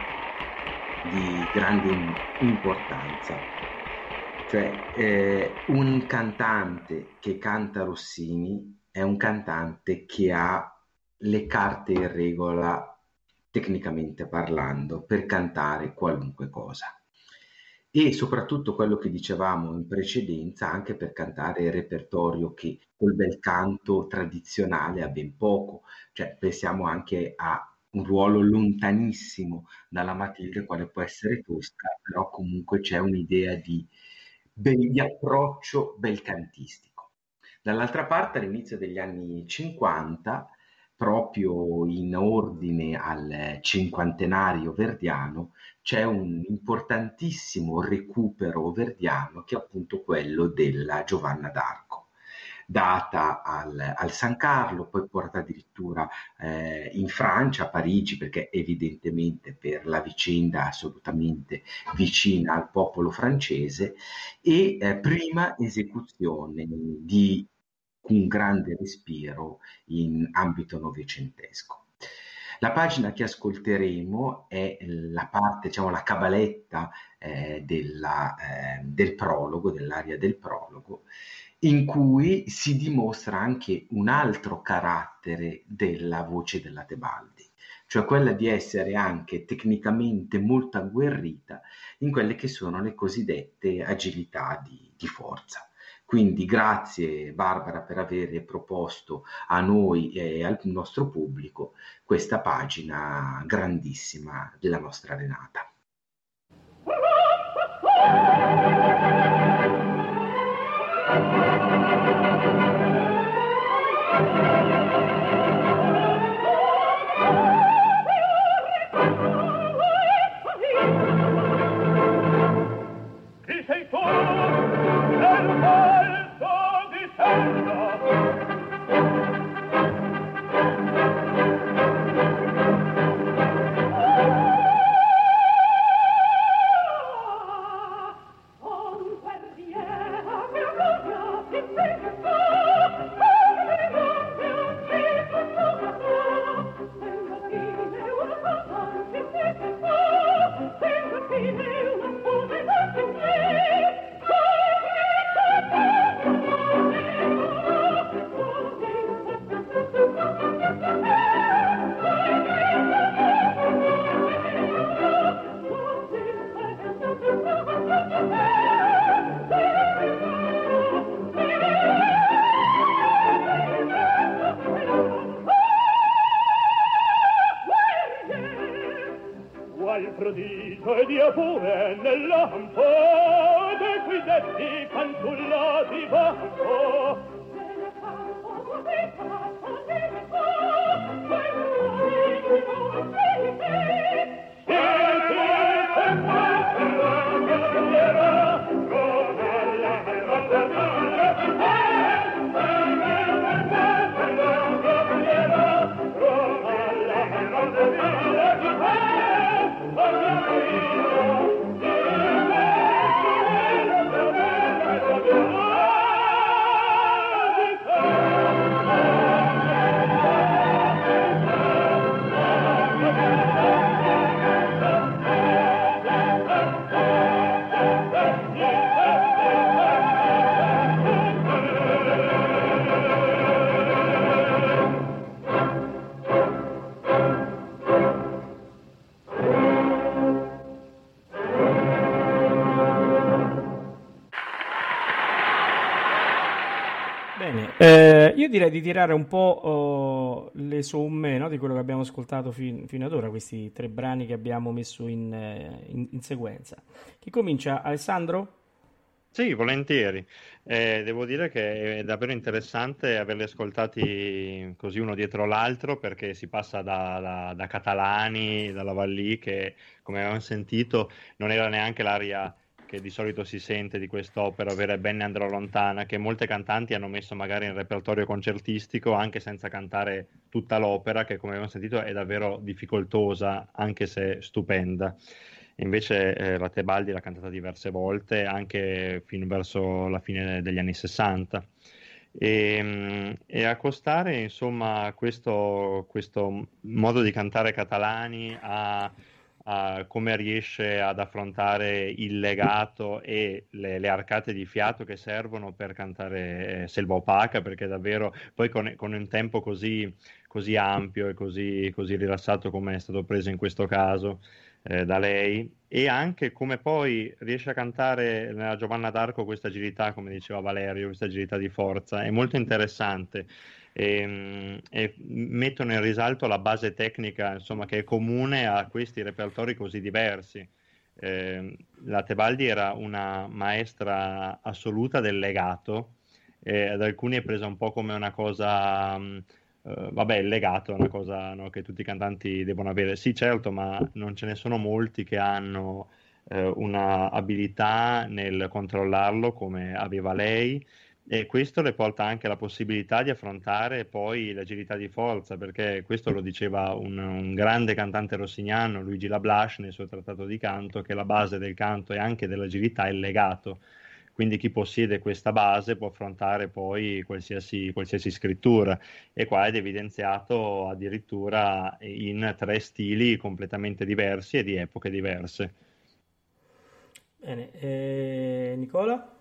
di grande importanza, cioè eh, un cantante che canta Rossini è un cantante che ha le carte in regola, tecnicamente parlando, per cantare qualunque cosa. E soprattutto quello che dicevamo in precedenza, anche per cantare il repertorio che col bel canto tradizionale ha ben poco, cioè pensiamo anche a un ruolo lontanissimo dalla matrice quale può essere Tosca, però comunque c'è un'idea di, di approccio belcantistico. Dall'altra parte all'inizio degli anni cinquanta, proprio in ordine al cinquantenario verdiano, c'è un importantissimo recupero verdiano che è appunto quello della Giovanna d'Arco, data al, al San Carlo, poi portata addirittura eh, in Francia, a Parigi, perché evidentemente per la vicenda assolutamente vicina al popolo francese, e eh, prima esecuzione di un grande respiro in ambito novecentesco. La pagina che ascolteremo è la parte, diciamo, la cabaletta eh, della, eh, del prologo, dell'aria del prologo, in cui si dimostra anche un altro carattere della voce della Tebaldi, cioè quella di essere anche tecnicamente molto agguerrita in quelle che sono le cosiddette agilità di, di forza. Quindi grazie Barbara per aver proposto a noi e al nostro pubblico questa pagina grandissima della nostra Renata. Chi sei tu? Io direi di tirare un po' uh, le somme, no, di quello che abbiamo ascoltato fin, fino ad ora, questi tre brani che abbiamo messo in, in, in sequenza. Chi comincia? Alessandro? Sì, volentieri. Eh, devo dire che è davvero interessante averli ascoltati così uno dietro l'altro, perché si passa da, da, da Catalani, dalla Vallì, che come avevamo sentito non era neanche l'aria che di solito si sente di quest'opera, ovvero Bene andrò lontana, che molte cantanti hanno messo magari in repertorio concertistico anche senza cantare tutta l'opera, che come abbiamo sentito è davvero difficoltosa anche se stupenda. Invece eh, la Tebaldi l'ha cantata diverse volte anche fino verso la fine degli anni sessanta. E, e accostare insomma questo, questo modo di cantare Catalani a, a come riesce ad affrontare il legato e le, le arcate di fiato che servono per cantare Selva Opaca, perché davvero poi con, con un tempo così, così ampio e così, così rilassato come è stato preso in questo caso eh, da lei, e anche come poi riesce a cantare nella Giovanna d'Arco questa agilità, come diceva Valerio, questa agilità di forza, è molto interessante e, e mettono in risalto la base tecnica insomma che è comune a questi repertori così diversi. Eh, la Tebaldi era una maestra assoluta del legato e ad alcuni è presa un po' come una cosa... Uh, vabbè, il legato è una cosa, no, che tutti i cantanti devono avere, sì certo, ma non ce ne sono molti che hanno eh, una abilità nel controllarlo come aveva lei, e questo le porta anche la possibilità di affrontare poi l'agilità di forza, perché questo lo diceva un, un grande cantante rossignano, Luigi Lablache, nel suo trattato di canto, che la base del canto e anche dell'agilità è il legato. Quindi chi possiede questa base può affrontare poi qualsiasi, qualsiasi scrittura, e qua è evidenziato addirittura in tre stili completamente diversi e di epoche diverse. Bene, e Nicola?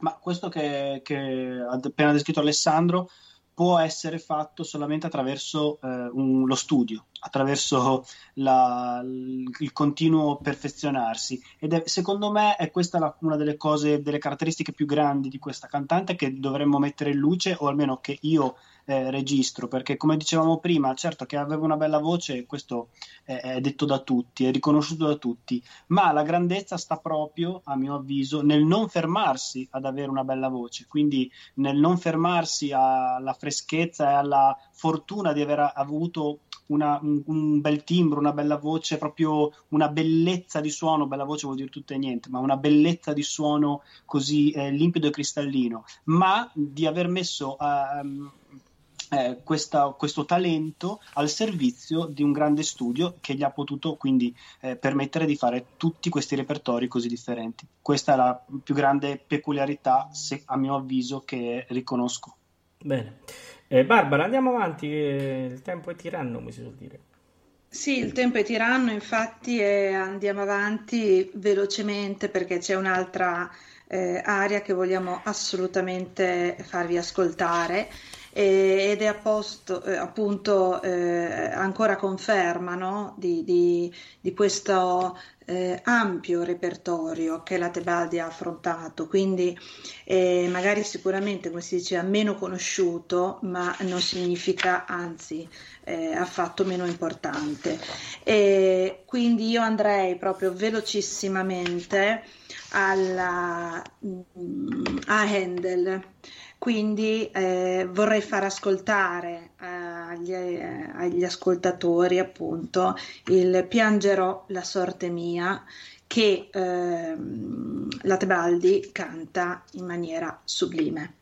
Ma questo che, che ha appena descritto Alessandro può essere fatto solamente attraverso eh, un, lo studio, attraverso la, il continuo perfezionarsi, ed è, secondo me è questa la, una delle cose, delle caratteristiche più grandi di questa cantante che dovremmo mettere in luce, o almeno che io eh, registro, perché come dicevamo prima, certo che aveva una bella voce, questo è, è detto da tutti, è riconosciuto da tutti, ma la grandezza sta proprio, a mio avviso, nel non fermarsi ad avere una bella voce, quindi nel non fermarsi alla freschezza e alla fortuna di aver avuto Una, un, un bel timbro, una bella voce, proprio una bellezza di suono. Bella voce vuol dire tutto e niente, ma una bellezza di suono così eh, limpido e cristallino, ma di aver messo eh, eh, questa, questo talento al servizio di un grande studio che gli ha potuto quindi eh, permettere di fare tutti questi repertori così differenti. Questa è la più grande peculiarità, se, a mio avviso, che riconosco. Bene. Eh, Barbara, andiamo avanti, eh, il tempo è tiranno, mi si vuol dire. Sì, il tempo è tiranno, infatti, eh, andiamo avanti velocemente perché c'è un'altra eh, area che vogliamo assolutamente farvi ascoltare eh, ed è a posto, eh, appunto eh, ancora conferma, no? di, di, di questo eh, ampio repertorio che la Tebaldi ha affrontato, quindi eh, magari sicuramente, come si diceva, meno conosciuto, ma non significa anzi eh, affatto meno importante. E quindi io andrei proprio velocissimamente alla, a Handel, quindi eh, vorrei far ascoltare agli, agli ascoltatori appunto il Piangerò la sorte mia, che eh, la Tebaldi canta in maniera sublime.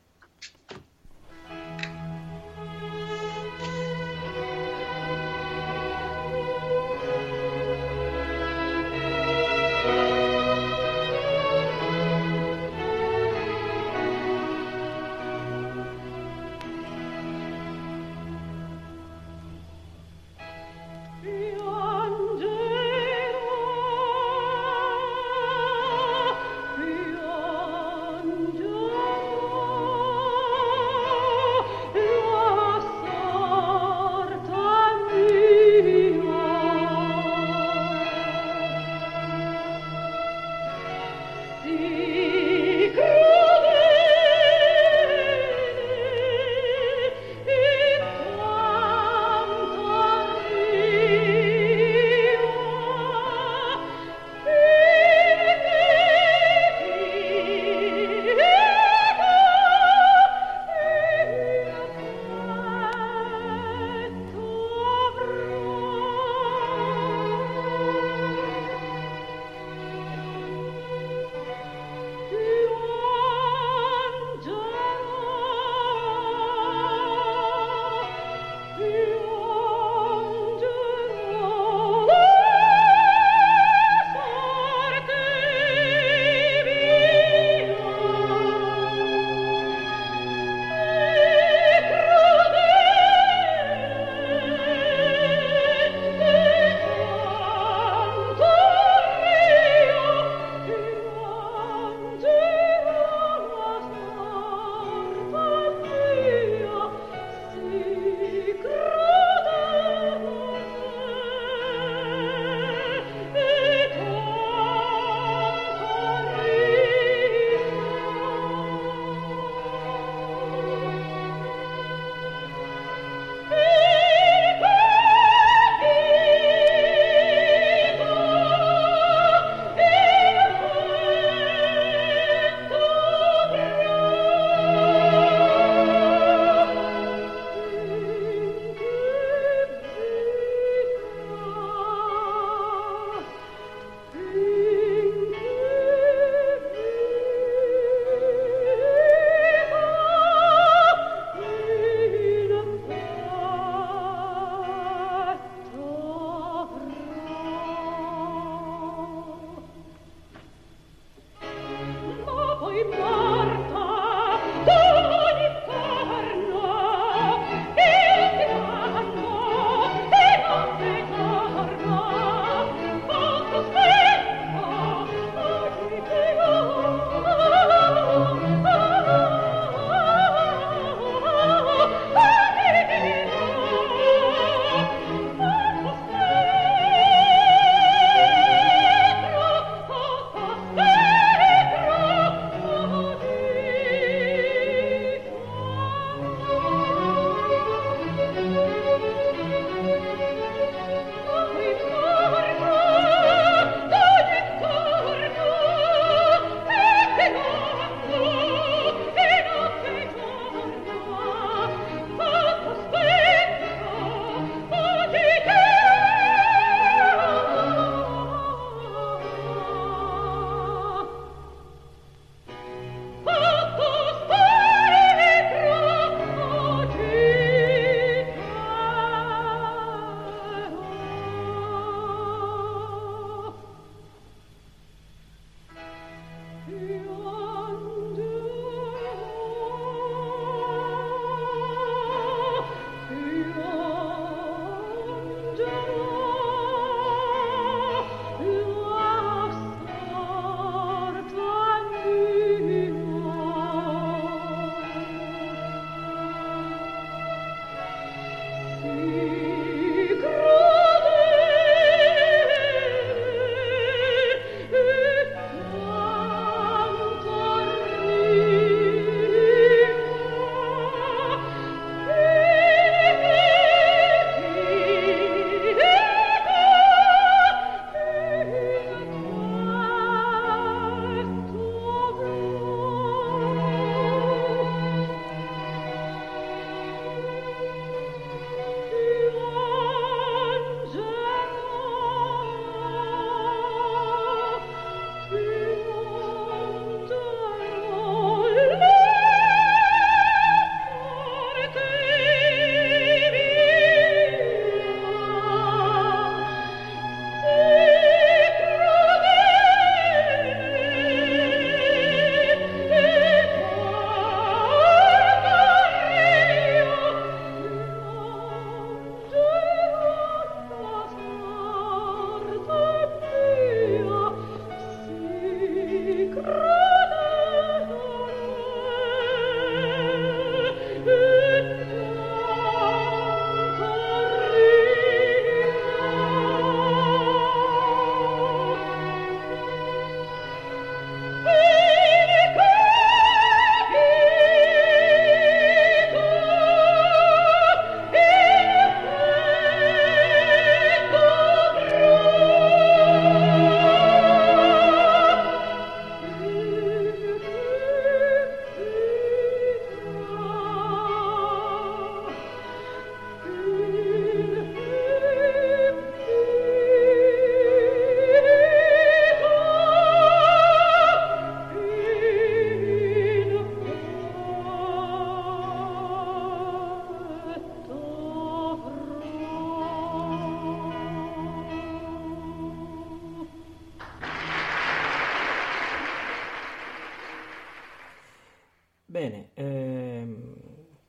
Bene, ehm,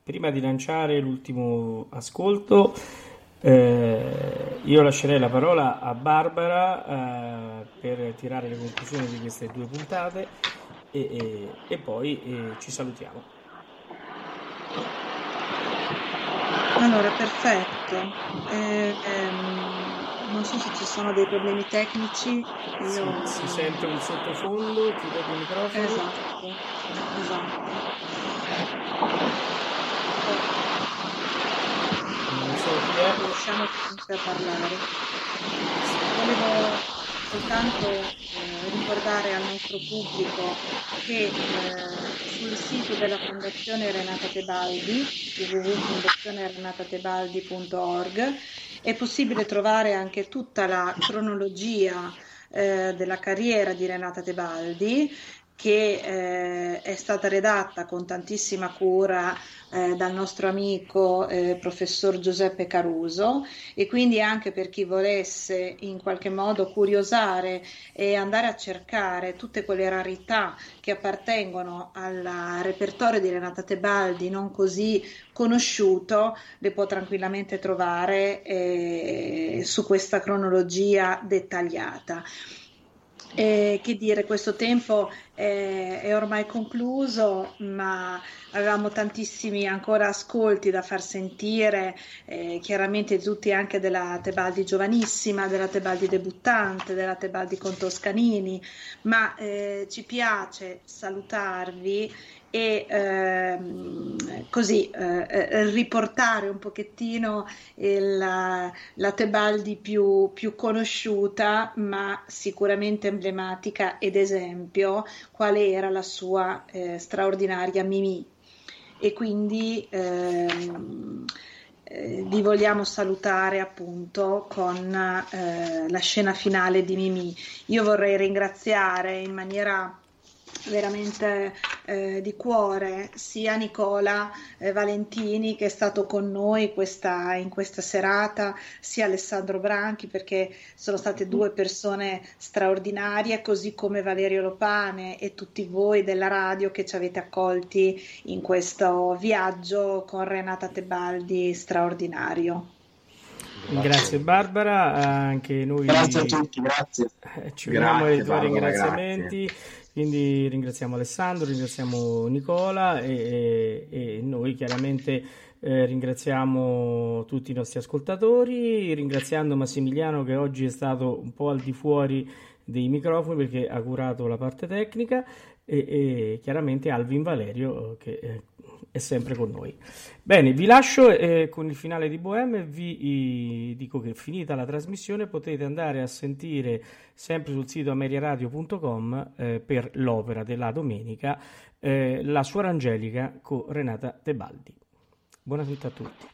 prima di lanciare l'ultimo ascolto, eh, io lascerei la parola a Barbara eh, per tirare le conclusioni di queste due puntate e, e, e poi eh, ci salutiamo. Allora, perfetto. Eh, ehm, non so se ci sono dei problemi tecnici. Io... Si, si sente un sottofondo, chiudete il microfono. Esatto. Esatto. Non so chi è. Riusciamo a parlare. Volevo soltanto eh, ricordare al nostro pubblico che eh, sul sito della Fondazione Renata Tebaldi, w w w punto fondazione renata tebaldi punto org, è possibile trovare anche tutta la cronologia eh, della carriera di Renata Tebaldi, che eh, è stata redatta con tantissima cura eh, dal nostro amico eh, professor Giuseppe Caruso, e quindi anche per chi volesse in qualche modo curiosare e andare a cercare tutte quelle rarità che appartengono al repertorio di Renata Tebaldi non così conosciuto, le può tranquillamente trovare eh, su questa cronologia dettagliata. Eh, che dire, questo tempo eh, è ormai concluso, ma avevamo tantissimi ancora ascolti da far sentire, eh, chiaramente tutti anche della Tebaldi giovanissima, della Tebaldi debuttante, della Tebaldi con Toscanini, ma eh, ci piace salutarvi e ehm, così eh, riportare un pochettino il, la, la Tebaldi più, più conosciuta, ma sicuramente emblematica ed esempio, quale era la sua eh, straordinaria Mimì. E quindi ehm, eh, vi vogliamo salutare appunto con eh, la scena finale di Mimì. Io vorrei ringraziare in maniera veramente eh, di cuore sia Nicola eh, Valentini, che è stato con noi questa, in questa serata, sia Alessandro Branchi, perché sono state due persone straordinarie, così come Valerio Lopane e tutti voi della radio che ci avete accolti in questo viaggio con Renata Tebaldi straordinario. Grazie, grazie Barbara, anche noi grazie a tutti, grazie. Ci uniamo ai tuoi ringraziamenti. Grazie. Quindi ringraziamo Alessandro, ringraziamo Nicola e, e, e noi chiaramente eh, ringraziamo tutti i nostri ascoltatori, ringraziando Massimiliano che oggi è stato un po' al di fuori dei microfoni perché ha curato la parte tecnica e, e chiaramente Alvin Valerio che eh, è sempre con noi. Bene, vi lascio eh, con il finale di Bohème, vi i, dico che finita la trasmissione potete andare a sentire sempre sul sito amelia radio punto com eh, per l'opera della domenica eh, La Suor Angelica con Renata Tebaldi. Buona notte a tutti.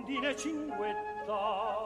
rondine cinguetta.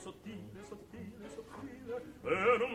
Sottile, sottile, sottile, era un